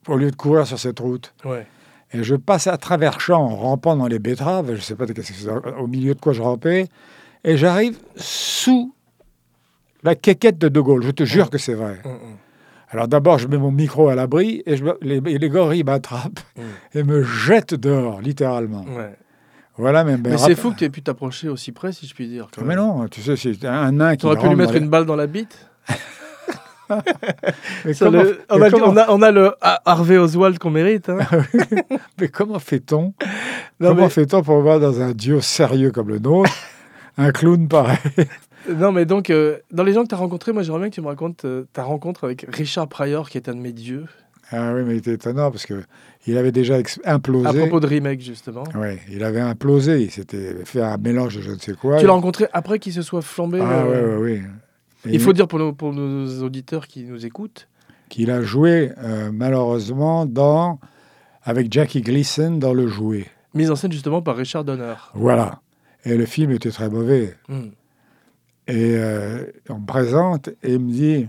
au lieu de courir sur cette route. Ouais. Et je passe à travers champs en rampant dans les betteraves, je ne sais pas au milieu de quoi je rampais, et j'arrive sous la quéquette de De Gaulle. Je te jure mmh. que c'est vrai. Mmh. Alors d'abord, je mets mon micro à l'abri, et je, les, les gorilles m'attrapent mmh. et me jettent dehors, littéralement. Ouais. Voilà, mais, ben, mais c'est rap... fou que tu aies pu t'approcher aussi près, si je puis dire. Quand mais même. Non, tu sais, c'est un nain qui... T'aurais pu lui mettre une balle dans la bite. Comment... le... on, a, comment... on, a, on a le Harvey Oswald qu'on mérite. Hein. Mais comment fait-on non, Comment mais... fait-on pour voir dans un duo sérieux comme le nôtre un clown pareil? Non, mais donc, euh, dans les gens que tu as rencontrés, moi, j'aimerais bien que tu me racontes euh, ta rencontre avec Richard Pryor, qui est un de mes dieux. Ah oui, mais il était étonnant parce qu'il avait déjà ex- implosé. À propos de remake, justement. Oui, il avait implosé. Il s'était fait un mélange de je ne sais quoi. Tu l'as rencontré après qu'il se soit flambé. Ah le... oui, oui, oui. Et il faut dire pour nos, pour nos auditeurs qui nous écoutent... qu'il a joué, euh, malheureusement, dans, avec Jackie Gleason dans Le Jouet. Mise en scène, justement, par Richard Donner. Voilà. Et le film était très mauvais. Mm. Et euh, on me présente et il me dit...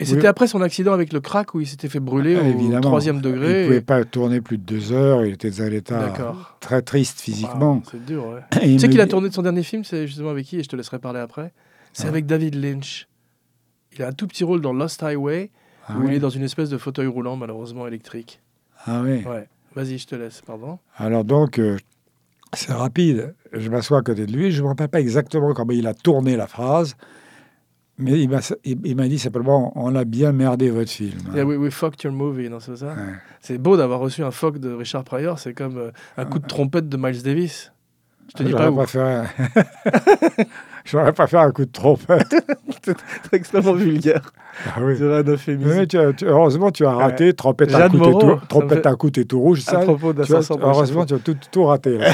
Et c'était oui. après son accident avec le crack où il s'était fait brûler ah, au troisième degré. Il ne et... pouvait pas tourner plus de deux heures. Il était dans un état D'accord. très triste physiquement. Wow, c'est dur, ouais. Tu sais qu'il dit... a tourné de son dernier film, c'est justement avec qui? Et je te laisserai parler après. C'est ah. avec David Lynch. Il a un tout petit rôle dans Lost Highway, ah où oui. il est dans une espèce de fauteuil roulant, malheureusement électrique. Ah oui. Ouais. Vas-y, je te laisse, pardon. Alors donc, euh, c'est rapide. Je m'assois à côté de lui. Je ne me rappelle pas exactement comment il a tourné la phrase, mais il m'a, il, il m'a dit simplement « On a bien merdé votre film. » Yeah, we, we fucked your movie, non, c'est ça? Ouais. C'est beau d'avoir reçu un fuck de Richard Pryor. C'est comme euh, un coup de trompette de Miles Davis. Je te dis J'aurais pas où. Préféré... J'aurais préféré un coup de trompette. C'est extrêmement vulgaire. Ah oui. C'est un euphémisme. Mais tu as, tu, heureusement, tu as raté ouais. trompette à coup, fait... t'es tout rouge. Ça, à propos tu as, heureusement, tu as tout, tout raté. Là.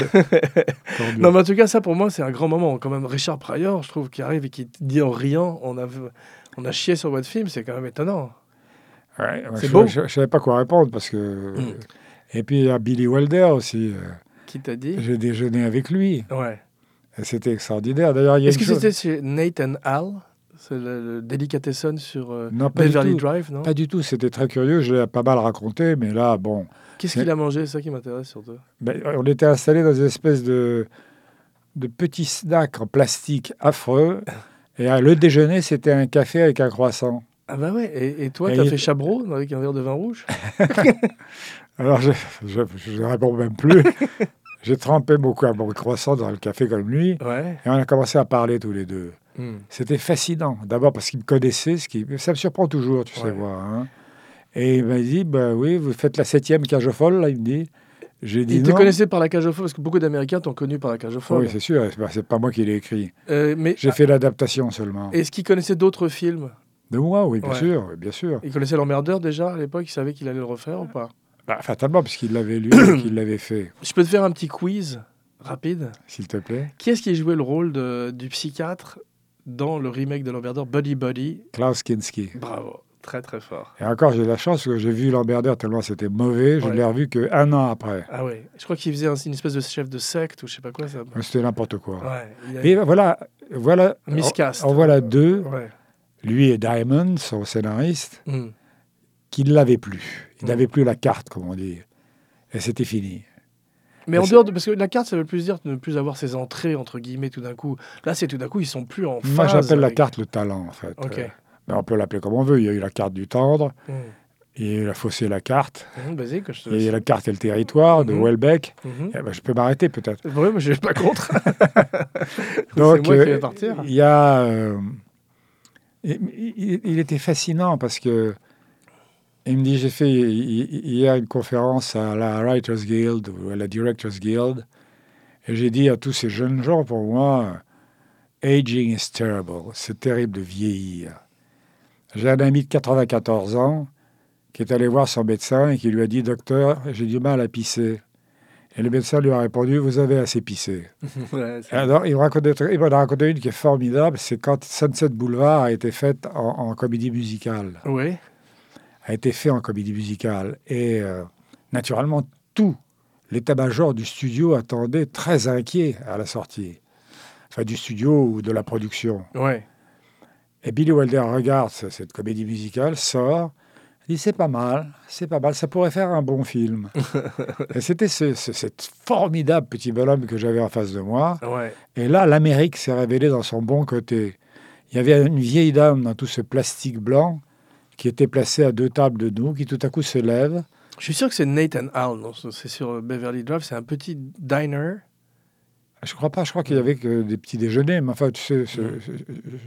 Non, mais en tout cas, ça, pour moi, c'est un grand moment. Quand même, Richard Pryor, je trouve, qui arrive et qui dit en riant, on a, on a chié sur votre film, c'est quand même étonnant. Ouais, c'est je, beau. Je ne savais pas quoi répondre. Parce que... Mm. Et puis, il y a Billy Wilder aussi. Qui t'a dit? J'ai déjeuné avec lui. Ouais. Et c'était extraordinaire. D'ailleurs, il y a Est-ce que chose... c'était chez Nathan Hall, c'est le, le Delicatessen sur euh, non, Beverly Drive, non? Pas du tout. C'était très curieux. Je l'ai pas mal raconté, mais là, bon. Qu'est-ce mais... qu'il a mangé? C'est ça qui m'intéresse surtout. Ben, on était installés dans une espèce de de petits snacks en plastique affreux. Et euh, le déjeuner, c'était un café avec un croissant. Ah ben ouais. Et, et toi, et t'as il... fait Chabrol avec un verre de vin rouge? Alors, je, je, je réponds même plus. J'ai trempé beaucoup à mon croissant dans le café comme lui. Ouais. Et on a commencé à parler tous les deux. Mm. C'était fascinant. D'abord parce qu'il me connaissait. Ce qui... Ça me surprend toujours, tu ouais. sais voir. Hein. Et il m'a dit, bah, oui, vous faites la septième cage folle, là, il me dit. J'ai dit il non. te connaissait par la cage folle, parce que beaucoup d'Américains t'ont connu par la cage folle. Oui, c'est sûr. C'est pas moi qui l'ai écrit. Euh, mais... J'ai fait l'adaptation seulement. Est-ce qu'il connaissait d'autres films? De moi, oui, bien ouais. sûr. bien sûr. Il connaissait l'emmerdeur déjà à l'époque? Il savait qu'il allait le refaire ou pas? Bah, fatalement, parce qu'il l'avait lu et qu'il l'avait fait. Je peux te faire un petit quiz rapide? S'il te plaît. Qui est-ce qui jouait le rôle de, du psychiatre dans le remake de l'emmerdeur Buddy Buddy? Klaus Kinski. Bravo, très très fort. Et encore, j'ai de la chance parce que j'ai vu l'emmerdeur tellement c'était mauvais, je ouais. l'ai revu qu'un an après. Ah oui, je crois qu'il faisait une espèce de chef de secte ou je sais pas quoi. Ça. C'était n'importe quoi. Ouais, a... Et voilà, voilà. Miscast. En, en voilà deux. Ouais. Lui et Diamond, son scénariste, mm. qui ne l'avait plus. Il n'avait mmh. plus la carte, comme on dit. Et c'était fini. Mais et en c'est... dehors de... Parce que la carte, ça veut plus dire de ne plus avoir ses entrées, entre guillemets, tout d'un coup. Là, c'est tout d'un coup, ils ne sont plus en phase. Moi, j'appelle avec... la carte le talent, en fait. Okay. Euh, mais on peut l'appeler comme on veut. Il y a eu la carte du tendre. Mmh. Il a faussé la carte. Mmh, basique, je te et la carte et le territoire mmh. de Houellebecq. Mmh. Eh ben, je peux m'arrêter, peut-être. Oui, mais je ne suis pas contre. Donc, c'est moi euh, qui vais partir. Il y a... Euh... Il, il était fascinant, parce que il me dit, j'ai fait hier une conférence à la Writers Guild ou à la Directors Guild, et j'ai dit à tous ces jeunes gens, pour moi, aging is terrible, c'est terrible de vieillir. J'ai un ami de quatre-vingt-quatorze ans qui est allé voir son médecin et qui lui a dit, docteur, j'ai du mal à pisser. Et le médecin lui a répondu, vous avez assez pissé. Ouais, alors, il m'a raconté une qui est formidable, c'est quand Sunset Boulevard a été faite en, en comédie musicale. Oui. a été fait en comédie musicale. Et euh, naturellement, tout l'état-major du studio attendait très inquiet à la sortie. Enfin, du studio ou de la production. Ouais. Et Billy Wilder regarde cette comédie musicale, sort, il dit, c'est pas mal, c'est pas mal, ça pourrait faire un bon film. Et c'était ce, ce cet formidable petit bonhomme que j'avais en face de moi. Ouais. Et là, l'Amérique s'est révélée dans son bon côté. Il y avait une vieille dame dans tout ce plastique blanc qui était placée à deux tables de nous, qui tout à coup se lève. Je suis sûr que c'est Nathan Hall, non, c'est sur Beverly Drive, c'est un petit diner Je ne crois pas. Je crois qu'il y avait que des petits déjeuners. Mais enfin, tu sais, je,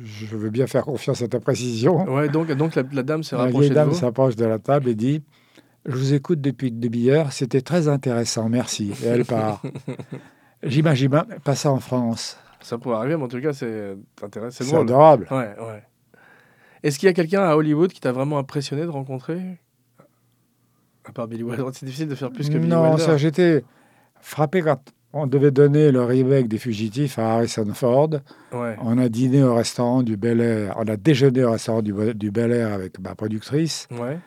je veux bien faire confiance à ta précision. Ouais, donc, donc la, la dame s'est rapprochée de vous. La dame s'approche de la table et dit « Je vous écoute depuis deux billets. C'était très intéressant. Merci. » Et elle part. J'imagine pas ça en France. Ça pourrait arriver, mais en tout cas, c'est intéressant. C'est adorable. Ouais, ouais. Est-ce qu'il y a quelqu'un à Hollywood qui t'a vraiment impressionné de rencontrer ? À part Billy Wilder, c'est difficile de faire plus que Billy non, Wilder. Non, j'étais frappé quand on devait donner le remake des Fugitifs à Harrison Ford. Ouais. On a dîné au restaurant du Bel Air, on a déjeuné au restaurant du, du Bel Air avec ma productrice. Ouais.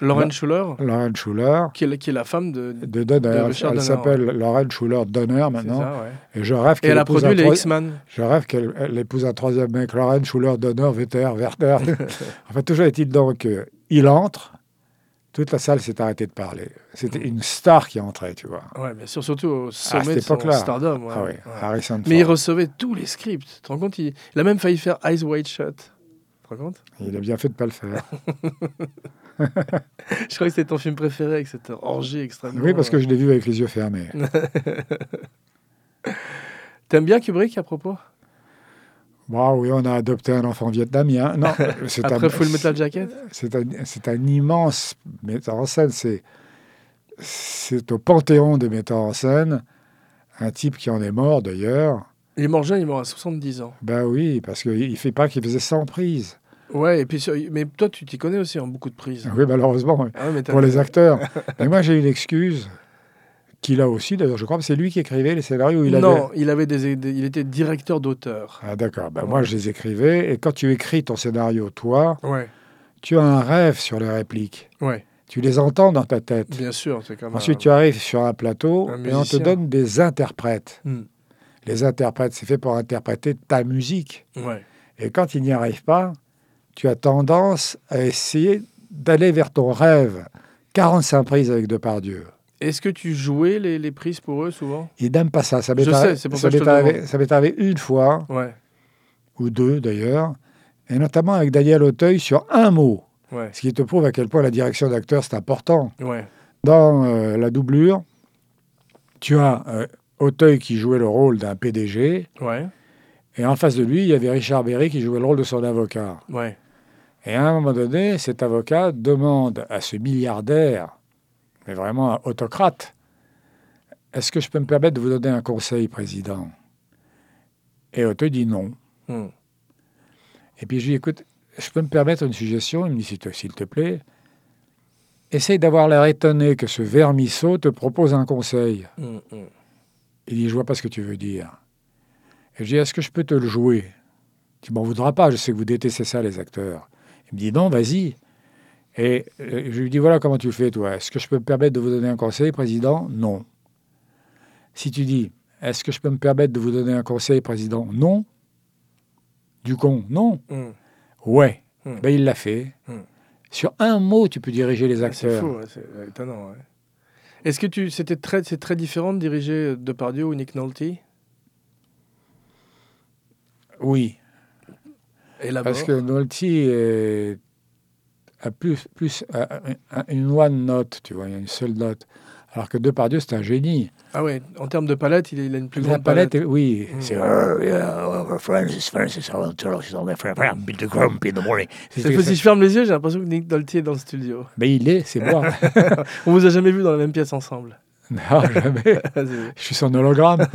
Lauren Shuler. Lauren Shuler. Qui est la, qui est la femme de, de Donner. De Richard elle Donner, s'appelle ouais. Lauren Shuler Donner maintenant. Ça, ouais. Et je rêve et qu'elle elle a produit les trois... X-Men. Je rêve qu'elle elle épouse un troisième mec, Lauren Shuler Donner, Werther, Werther. Enfin, toujours est-il donc, euh, il entre. Toute la salle s'est arrêtée de parler. C'était une star qui entrait, tu vois. Oui, bien sûr, surtout au sommet de son stardom. Ouais. Ah oui, ouais. Harrison Ford. Mais il recevait tous les scripts. Tu te rends compte, il... il a même failli faire Eyes Wide Shut. Tu te rends compte ? Il a bien fait de ne pas le faire. Je crois que c'était ton film préféré, avec cette orgie extrêmement... Oui, parce que je l'ai vu avec les yeux fermés. T'aimes bien Kubrick, à propos ? Wow, oui, on a adopté un enfant vietnamien. Non, c'est Après un, Full Metal Jacket c'est un, c'est un immense metteur en scène. C'est, c'est au panthéon des metteurs en scène. Un type qui en est mort, d'ailleurs. Il est mort jeune, il est mort à soixante-dix ans. Ben oui, parce qu'il ne fait pas qu'il faisait cent prises. Ouais, et puis, mais toi, tu t'y connais aussi en beaucoup de prises. Oui, malheureusement, ah ouais, pour les acteurs. Et moi, j'ai une excuse... Qu'il a aussi, d'ailleurs, je crois que c'est lui qui écrivait les scénarios. Il non, avait... Il, avait des, des, il était directeur d'auteur. Ah d'accord, ben ouais. Moi je les écrivais, et quand tu écris ton scénario, toi, ouais. Tu as un rêve sur les répliques. Ouais. Tu les entends dans ta tête. Bien sûr, c'est comme ensuite un... tu arrives sur un plateau, un et on te donne des interprètes. Hum. Les interprètes, c'est fait pour interpréter ta musique. Ouais. Et quand ils n'y arrivent pas, tu as tendance à essayer d'aller vers ton rêve. quarante-cinq prises avec Depardieu. Est-ce que tu jouais les, les prises pour eux, souvent ? Ils n'aiment pas ça. Ça m'est arrivé une fois, ouais. Ou deux d'ailleurs, et notamment avec Daniel Auteuil sur un mot, ouais. Ce qui te prouve à quel point la direction d'acteur, c'est important. Ouais. Dans euh, la doublure, tu as euh, Auteuil qui jouait le rôle d'un P D G, ouais. Et en face de lui, il y avait Richard Berry qui jouait le rôle de son avocat. Ouais. Et à un moment donné, cet avocat demande à ce milliardaire... mais vraiment un autocrate. Est-ce que je peux me permettre de vous donner un conseil, président ? Et Auteuil dit non. Mm. Et puis je lui dis, écoute, je peux me permettre une suggestion ? Il me dit, s'il te plaît, essaye d'avoir l'air étonné que ce vermisseau te propose un conseil. Mm. Il dit, je vois pas ce que tu veux dire. Et je dis, est-ce que je peux te le jouer ? Tu m'en voudras pas, je sais que vous détestez ça, les acteurs. Il me dit, non, vas-y. Et je lui dis, voilà comment tu le fais, toi. Est-ce que je peux me permettre de vous donner un conseil, président ? Non. Si tu dis, est-ce que je peux me permettre de vous donner un conseil, président ? Non. Du con, non. Mm. Ouais. Mm. Ben, il l'a fait. Mm. Sur un mot, tu peux diriger les acteurs. C'est fou, c'est étonnant. Ouais. Est-ce que tu, c'était très, c'est très différent de diriger Depardieu ou Nick Nolte ? Oui. Et là-bas ? Parce que Nolte est... À plus, plus à, à une one note, tu vois, il y a une seule note. Alors que Depardieu, c'est un génie. Ah oui, en termes de palette, il, il a une plus la grande palette. palette. Est, oui, mm. c'est... Francis, Francis, c'est que si je ferme les yeux, j'ai l'impression que Nick Nolte est dans le studio. Mais il est, c'est moi. On vous a jamais vu dans la même pièce ensemble. Non, jamais. Je suis son hologramme.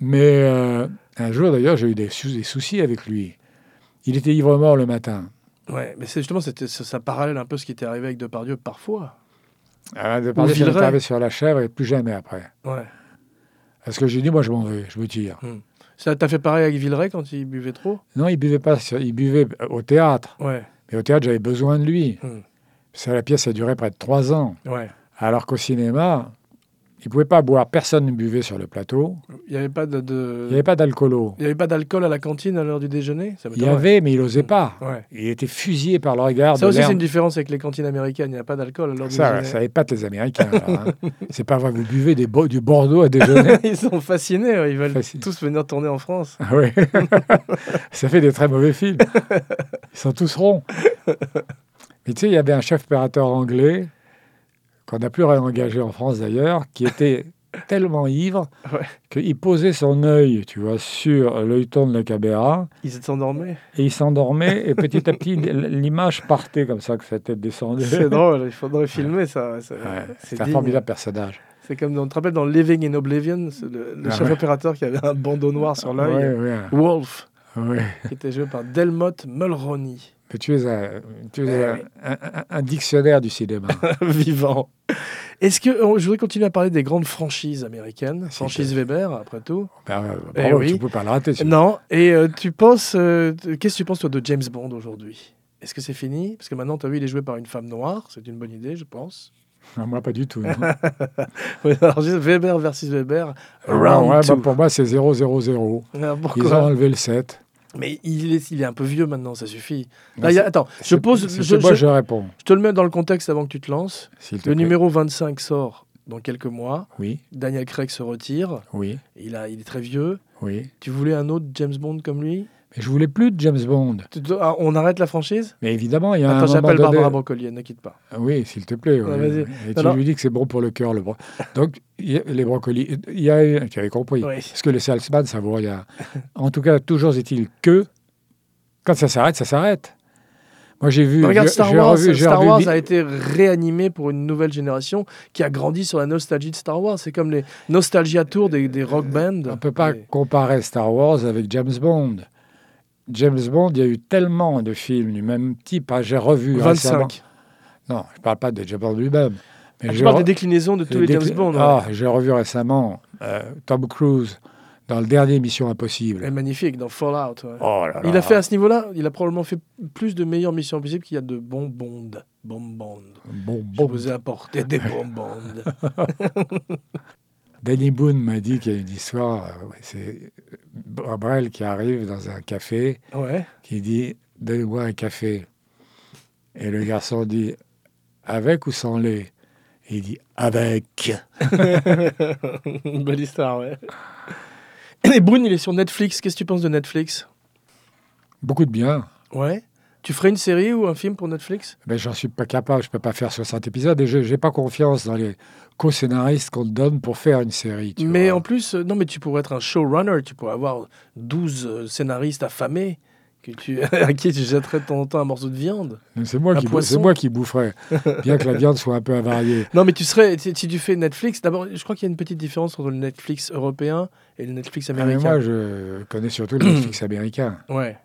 Mais euh, un jour, d'ailleurs, j'ai eu des, sou- des soucis avec lui. Il était ivre-mort le matin. Ouais, mais c'est justement c'était, ça parallèle un peu ce qui était arrivé avec Depardieu parfois. Ah, Depardieu il est arrivé sur la chèvre et plus jamais après. Ouais. Parce que j'ai dit moi je m'en vais, je me tire. Hum. Ça t'as fait pareil avec Villeray quand il buvait trop ? Non, il buvait pas, il buvait au théâtre. Ouais. Mais au théâtre j'avais besoin de lui. Hum. Ça, la pièce a duré près de trois ans. Ouais. Alors qu'au cinéma, il pouvait pas boire, personne ne buvait sur le plateau. Il y avait pas de, de... il y avait pas d'alcoolo. Il y avait pas d'alcool à la cantine à l'heure du déjeuner. Ça il y avait, mais il osait pas. Ouais. Il était fusillé par le regard. Ça de aussi, l'herbe. C'est une différence avec les cantines américaines. Il n'y a pas d'alcool à l'heure ça, du déjeuner. Ça épate les Américains. Là, hein. C'est pas vrai que vous buvez des bo- du Bordeaux à déjeuner. Ils sont fascinés. Ouais. Ils veulent Fascin... tous venir tourner en France. Ah oui. Ça fait des très mauvais films. Ils sont tous ronds. Mais tu sais, il y avait un chef opérateur anglais. Qu'on n'a plus réengagé en France d'ailleurs, qui était tellement ivre ouais. qu'il posait son œil, tu vois, sur l'œil tourne de la caméra. Il s'endormait. Et il s'endormait, et petit à petit, l'image partait comme ça, que sa tête descendait. C'est drôle, il faudrait filmer ça. ça ouais. C'est, c'est un formidable personnage. C'est comme, on te rappelle, dans Living in Oblivion, le, le ah chef ouais. opérateur qui avait un bandeau noir sur l'œil, ouais, ouais. Wolf, ouais. qui était joué par Delmotte Mulroney. Mais tu es un, tu es un, un, un, un dictionnaire du cinéma. Vivant. Est-ce que je voudrais continuer à parler des grandes franchises américaines, si franchise que... Weber, après tout. Ben, ben, eh bon, oui. Tu peux pas le rater. Non. Et euh, tu penses, euh, qu'est-ce que tu penses toi de James Bond aujourd'hui? Est-ce que c'est fini? Parce que maintenant, tu as vu, il est joué par une femme noire. C'est une bonne idée, je pense. Non, moi, pas du tout. Alors, Weber versus Weber. Round ouais, bah, pour moi, c'est zéro zéro zéro. Ah, ils ont enlevé le sept. Mais il est, il est un peu vieux maintenant, ça suffit. Là, y a, attends, je pose. C'est, c'est je, moi, je, je réponds. Je te le mets dans le contexte avant que tu te lances. S'il te le plaît. Numéro vingt-cinq sort dans quelques mois. Oui. Daniel Craig se retire. Oui. Il, a, il est très vieux. Oui. Tu voulais un autre James Bond comme lui? Mais je voulais plus de James Bond. On arrête la franchise? Mais évidemment, il y a attends, un. Attends, j'appelle Barbara donné... Brocolier, ne quitte pas. Ah oui, s'il te plaît. Ouais. Ouais, vas-y. Et tu non, lui non. dis que c'est bon pour le cœur, le bro... Donc. Les brocolis, il y a, tu avais compris, oui. parce que les salesman, ça vaut rien. En tout cas, toujours est-il que, quand ça s'arrête, ça s'arrête. Moi, j'ai vu... Regarde, Star Wars, revu, Star Wars revu... a été réanimé pour une nouvelle génération qui a grandi sur la nostalgie de Star Wars. C'est comme les nostalgia tours des, des rock bands. On ne peut pas Et... comparer Star Wars avec James Bond. James Bond, il y a eu tellement de films du même type. Hein, j'ai revu vingt-cinq. Récemment. Non, je ne parle pas de James Bond lui-même. Mais ah, je parle re... des déclinaisons de tous les, les décl... James Bond. Ah, ouais. J'ai revu récemment euh, Tom Cruise dans le dernier Mission Impossible. Et magnifique, dans Fallout. Ouais. Oh là là. Il a fait à ce niveau-là, il a probablement fait plus de meilleures Missions Impossibles qu'il y a de bons Bonds. Bonbons. Bonbons. Je vous ai apporté des bonbons. Danny Boone m'a dit qu'il y a une histoire. C'est Brel qui arrive dans un café, ouais. qui dit « Donne-moi un café ». Et le garçon dit « Avec ou sans lait ?» Et il dit « Avec ». Une belle histoire, ouais. Et Brune, il est sur Netflix. Qu'est-ce que tu penses de Netflix? Beaucoup de bien. Ouais. Tu ferais une série ou un film pour Netflix? Mais j'en suis pas capable. Je peux pas faire soixante épisodes. Et je n'ai pas confiance dans les co-scénaristes qu'on te donne pour faire une série. Tu mais vois. En plus, non, mais tu pourrais être un showrunner. Tu pourrais avoir douze scénaristes affamés. Que tu, à qui tu jetterais de temps en temps un morceau de viande. C'est moi, qui, c'est moi qui boufferais, bien que la viande soit un peu avariée. Non, mais tu serais, si tu fais Netflix, d'abord, je crois qu'il y a une petite différence entre le Netflix européen et le Netflix américain. Ah, mais moi, je connais surtout le Netflix américain. Ouais.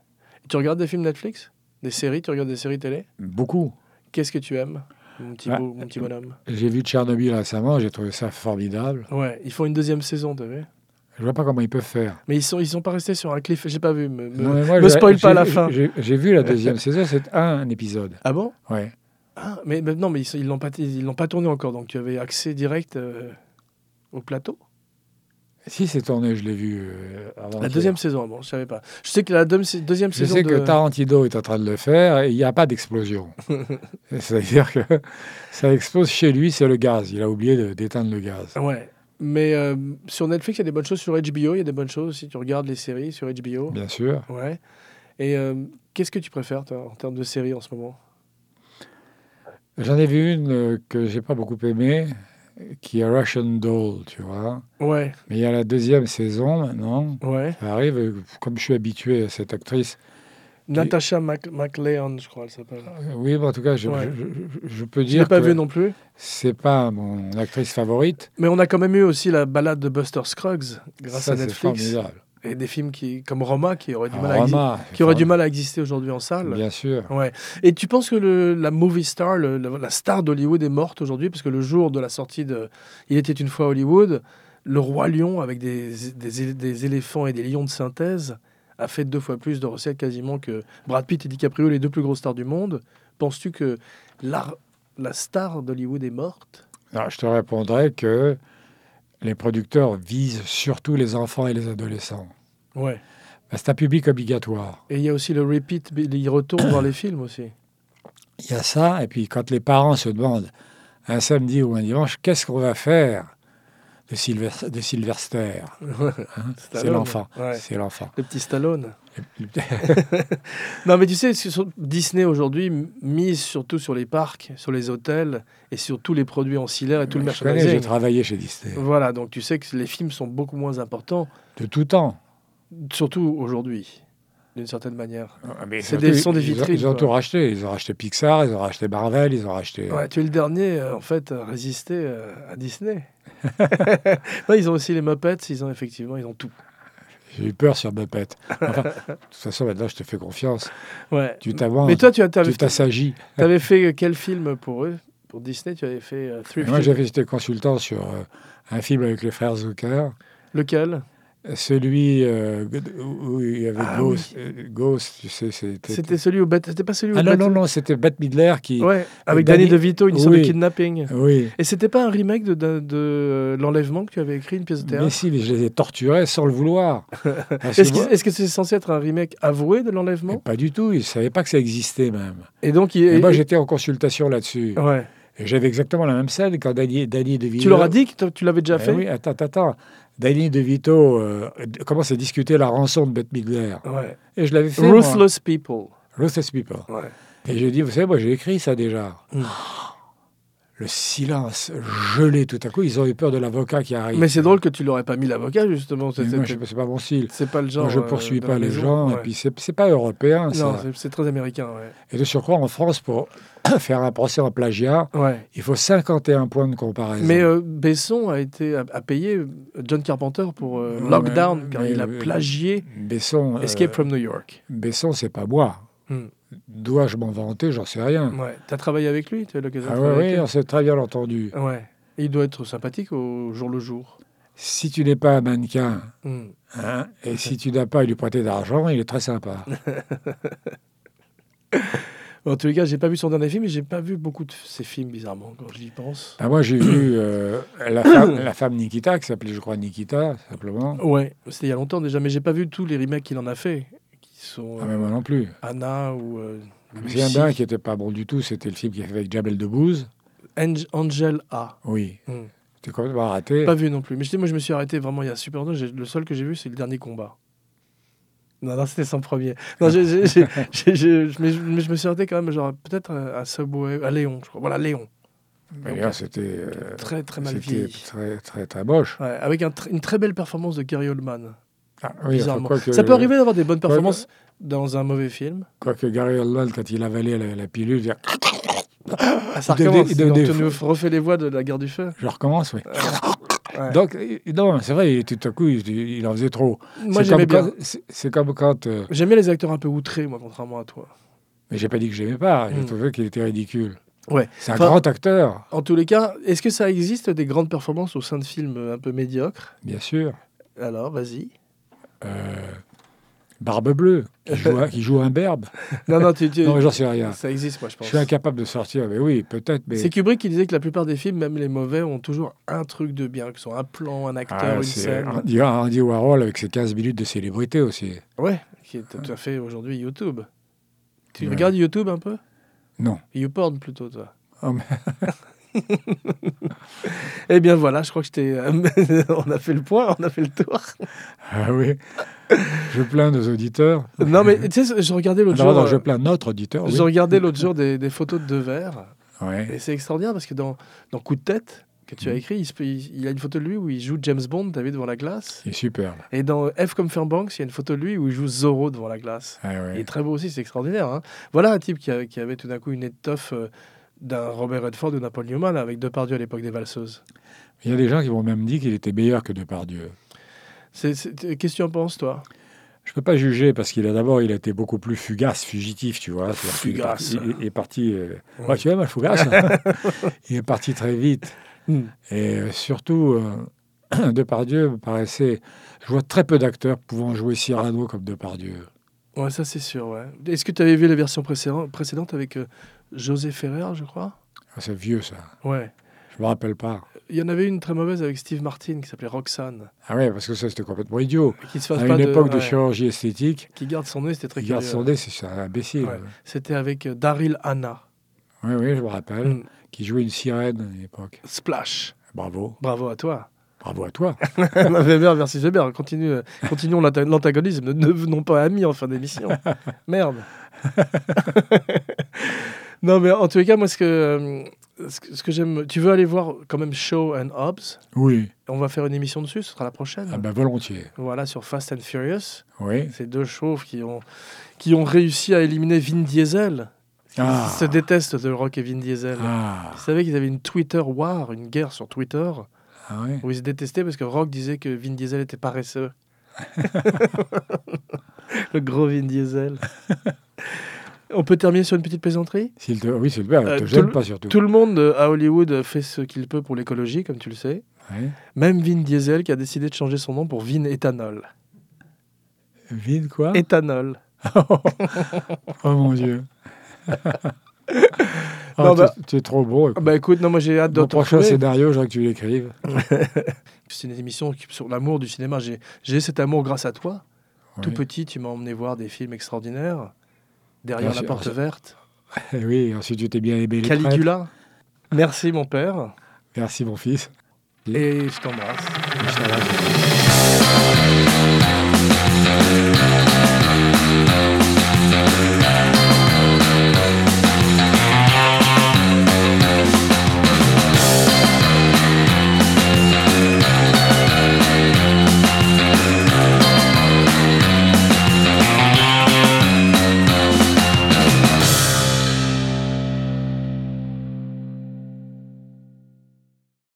Tu regardes des films Netflix? Des séries? Tu regardes des séries télé? Beaucoup. Qu'est-ce que tu aimes, mon petit, bah, beau, mon petit bonhomme? J'ai vu Tchernobyl récemment, j'ai trouvé ça formidable. Ouais, ils font une deuxième saison, t'as vu? Je vois pas comment ils peuvent faire. Mais ils sont ils sont pas restés sur un cliff. J'ai pas vu. Me, me, non, moi, me spoil pas la fin. J'ai, j'ai vu la deuxième saison. C'est un épisode. Ah bon? Ouais. Ah, mais, mais non, mais ils, ils l'ont pas ils l'ont pas tourné encore. Donc tu avais accès direct euh, au plateau. Si c'est tourné, je l'ai vu. Euh, avant la deuxième hier. Saison, bon, je savais pas. Je sais que la deuxième, deuxième je saison. Je sais de... que Tarantino est en train de le faire. Il n'y a pas d'explosion. C'est-à-dire que ça explose chez lui. C'est le gaz. Il a oublié de, d'éteindre le gaz. Ouais. Mais euh, sur Netflix, il y a des bonnes choses. Sur H B O, il y a des bonnes choses aussi. Tu regardes les séries sur H B O. Bien sûr. Ouais. Et euh, qu'est-ce que tu préfères, toi, en termes de séries en ce moment? J'en ai vu une que j'ai pas beaucoup aimée, qui est Russian Doll, tu vois. Ouais. Mais il y a la deuxième saison maintenant. Ouais. Ça arrive, comme je suis habitué à cette actrice. Natasha Mac- McLean, je crois, elle s'appelle. Oui, mais en tout cas, je, ouais. je, je, je peux dire. Je l'ai pas vu non plus. C'est pas mon actrice favorite. Mais on a quand même eu aussi la balade de Buster Scruggs grâce ça, à Netflix. C'est formidable. Et des films qui, comme Roma, qui auraient du, ah, mal, Roma, à exi- qui auraient du mal à exister aujourd'hui en salle. Bien sûr. Ouais. Et tu penses que le, la movie star, le, la, la star d'Hollywood est morte aujourd'hui? Parce que le jour de la sortie de Il était une fois Hollywood, le Roi Lion avec des, des, des éléphants et des lions de synthèse a fait deux fois plus de recettes quasiment que Brad Pitt et DiCaprio, les deux plus grosses stars du monde. Penses-tu que la, la star d'Hollywood est morte? Alors, je te répondrais que les producteurs visent surtout les enfants et les adolescents. Ouais. Ben, c'est un public obligatoire. Et il y a aussi le repeat, ils retournent voir les films aussi. Il y a ça, et puis quand les parents se demandent un samedi ou un dimanche, qu'est-ce qu'on va faire de Sylvester, de Sylvester. Hein? C'est l'enfant. Ouais. C'est l'enfant. Le petit Stallone. Non, mais tu sais, Disney aujourd'hui mise surtout sur les parcs, sur les hôtels et sur tous les produits ancillaires et tout, ouais, le merchandising. J'ai travaillé chez Disney. Voilà, donc tu sais que les films sont beaucoup moins importants. De tout temps. Surtout aujourd'hui, d'une certaine manière. Ah, mais c'est surtout, des, sont des vitrines. Ils ont, ils ont tout racheté. Ils ont racheté Pixar, ils ont racheté Marvel, ils ont racheté... Ouais, tu es le dernier, euh, en fait, à résister euh, à Disney. Non, ils ont aussi les Muppets, ils ont effectivement, ils ont tout. J'ai eu peur sur Muppets. Enfin, de toute façon, maintenant, je te fais confiance. Ouais. Tu t'avances. Mais toi, tu as tu t'assagis. Tu avais fait quel film pour eux, pour Disney? Tu avais fait euh, Three. Moi, j'avais été consultant sur euh, un film avec les frères Zucker. Lequel? Celui euh, où il y avait ah, Ghost, oui. euh, Ghost, tu sais, c'était. C'était celui où Bette. C'était pas celui où. Ah non, Bette... non, non, c'était Bette Midler qui. Ouais, avec Danny DeVito, une histoire oui. de kidnapping. Oui. Et c'était pas un remake de, de, de L'Enlèvement que tu avais écrit, une pièce de théâtre? Mais si, mais je les ai torturés sans le vouloir. Est-ce, que, est-ce que c'est censé être un remake avoué de L'Enlèvement? Pas du tout, ils ne savaient pas que ça existait même. Et donc. Il... Et moi, j'étais en consultation là-dessus. Ouais. Et j'avais exactement la même scène quand Danny, Danny DeVito. Tu leur as dit que tu l'avais déjà eh fait? Oui, attends, attends. Danny DeVito euh, commence à discuter la rançon de Bette Midler. Ouais. Et je l'avais fait. Ruthless moi. People. Ruthless People. Ouais. Et j'ai dit, vous savez, moi j'ai écrit ça déjà. Mm. Le silence gelé tout à coup. Ils ont eu peur de l'avocat qui arrive. Mais c'est drôle que tu l'aurais pas mis l'avocat justement. C'est, moi, je, c'est pas mon style. C'est pas le genre. Moi, je poursuis euh, pas les gens. Ouais. Et puis c'est, c'est pas européen. Non, ça. C'est, c'est très américain. Ouais. Et de surcroît en France pour faire un procès en plagiat, ouais. il faut cinquante et un points de comparaison. Mais euh, Besson a été à, à payer John Carpenter pour euh, ouais, Lockdown, mais, car mais, il a plagié Besson, Escape euh, from New York. Besson, c'est pas moi. Hmm. Dois-je m'en vanter? J'en sais rien. Ouais. Tu as travaillé avec lui? Tu as eu l'occasion ah, de travailler oui, avec lui? On s'est très bien entendu. Ouais. Et il doit être sympathique au jour le jour. Si tu n'es pas un mannequin, hmm. hein, et si tu n'as pas à lui prêter d'argent, il est très sympa. En tous les cas, j'ai pas vu son dernier film, mais j'ai pas vu beaucoup de ses films, bizarrement, quand j'y pense. Ah, moi, j'ai vu euh, la, femme, la femme Nikita, qui s'appelait, je crois, Nikita, simplement. Ouais, c'était il y a longtemps déjà, mais j'ai pas vu tous les remakes qu'il en a fait, qui sont... Euh, ah, mais moi non plus. Anna ou... Euh, j'ai un d'un qui était pas bon du tout, c'était le film qu'il a fait avec Jamel Debbouze. Ange- Angel A. Oui. Hum. T'es complètement raté. Pas vu non plus. Mais je dis, moi, je me suis arrêté vraiment il y a super longtemps. Le seul que j'ai vu, c'est Le Dernier Combat. Non, non, c'était son premier. Non, j'ai, j'ai, j'ai, j'ai, j'ai, mais, je, mais je me suis arrêté quand même, genre peut-être à Subway, à Léon, je crois. Voilà, Léon. Mais là, c'était euh, très très mal c'était vieilli. Très très très moche. Ouais, avec un tr- une très belle performance de Gary Oldman. Ah, oui, bizarrement. Enfin, que, ça peut arriver d'avoir des bonnes performances que, dans un mauvais film. Quoique Gary Oldman, quand il avalait la, la pilule, il disait... Ah, ça recommence. Il devenait, il devenait donc, tu nous refais les voix de La Guerre du Feu. Je recommence, oui. Ouais. Donc, non, c'est vrai, tout à coup, il, il en faisait trop. Moi, c'est j'aimais comme bien. Quand, c'est, c'est comme quand... Euh... J'aimais les acteurs un peu outrés, moi, contrairement à toi. Mais j'ai pas dit que j'aimais pas. J'ai mmh. trouvé qu'il était ridicule. Ouais. C'est un enfin, grand acteur. En tous les cas, est-ce que ça existe des grandes performances au sein de films un peu médiocres? Bien sûr. Alors, vas-y. Euh... Barbe bleue, qui joue, un, qui joue un berbe. Non, non, tu, tu, non, j'en sais rien. Ça existe, moi, je pense. Je suis incapable de sortir, mais oui, peut-être. Mais... C'est Kubrick qui disait que la plupart des films, même les mauvais, ont toujours un truc de bien, que ce soit un plan, un acteur, ah, une scène. Andy, Andy Warhol avec ses quinze minutes de célébrité aussi. Ouais, qui est tout à fait aujourd'hui YouTube. Tu ouais. regardes YouTube un peu? Non. YouPorn plutôt, toi. Oh, mais... Eh bien voilà, je crois que j'étais. On a fait le point, on a fait le tour. Ah oui. Je plains nos auditeurs. Non mais tu sais, je regardais l'autre non, jour. Non, je plains notre auditeur. Je oui. regardais l'autre jour des, des photos de Devers. Ouais. Et c'est extraordinaire parce que dans, dans Coup de tête que tu as écrit, il, se, il, il a une photo de lui où il joue James Bond, t'as vu, devant la glace. Il est superbe. Et dans F comme Fairbanks, il y a une photo de lui où il joue Zorro devant la glace. Ah, ouais. Il est très beau aussi, c'est extraordinaire. Hein. Voilà un type qui, a, qui avait tout d'un coup une étoffe. Euh, d'un Robert Redford ou d'un Paul Newman, avec Depardieu à l'époque des valseuses. Il y a des gens qui m'ont même dit qu'il était meilleur que Depardieu. C'est, c'est, qu'est-ce que tu en penses, toi? Je ne peux pas juger, parce qu'il a d'abord il a été beaucoup plus fugace, fugitif, tu vois. Fugace. Il est parti... Euh... Ouais. Ouais, tu aimes le fugace. Il est parti très vite. Mm. Et surtout, euh, Depardieu me paraissait... Je vois très peu d'acteurs pouvant jouer Cyrano comme Depardieu. Ouais, ça c'est sûr, ouais. Est-ce que tu avais vu la version précédente avec... Euh... José Ferrer, je crois. Ah, c'est vieux, ça. Ouais. Je me rappelle pas. Il y en avait une très mauvaise avec Steve Martin qui s'appelait Roxane. Ah ouais, parce que ça, c'était complètement idiot. Qui se fasse à pas une de... époque ouais. de chirurgie esthétique. Qui garde son nez, c'était très curieux. Qui garde son nez, c'est un imbécile. Ouais. C'était avec Daryl Hannah. Oui, oui, je me rappelle. Mm. Qui jouait une sirène à l'époque. Splash. Bravo. Bravo à toi. Bravo à toi. Weber versus Weber. Continue, continuons l'antagonisme. Ne devenons pas amis en fin d'émission. Merde. Non, mais en tous les cas, moi, ce que, ce que, ce que j'aime... Tu veux aller voir quand même Shaw and Hobbs? Oui. On va faire une émission dessus, ce sera la prochaine. Ah ben, volontiers. Voilà, sur Fast and Furious. Oui. Ces deux chauves qui ont, qui ont réussi à éliminer Vin Diesel. Ils ah. se détestent, The Rock et Vin Diesel. Ah. Vous savez qu'ils avaient une Twitter war, une guerre sur Twitter, ah oui. où ils se détestaient parce que Rock disait que Vin Diesel était paresseux. Le gros Vin Diesel. On peut terminer sur une petite plaisanterie ? S'il te... Oui, c'est bien, euh, te gêne pas surtout. Tout le monde à Hollywood fait ce qu'il peut pour l'écologie, comme tu le sais. Oui. Même Vin Diesel qui a décidé de changer son nom pour Vin Éthanol. Vin quoi ? Éthanol. Oh, oh mon Dieu. Oh, non, bah, tu es trop beau. Écoute. Bah écoute, non, moi j'ai hâte de. Mon prochain scénario, je veux que tu l'écrives. C'est une émission sur l'amour du cinéma. J'ai, j'ai cet amour grâce à toi. Oui. Tout petit, tu m'as emmené voir des films extraordinaires. Derrière la porte verte. Oui, ensuite tu t'es bien aimé. Caligula. Merci mon père. Merci mon fils. Et je t'embrasse. Je t'embrasse.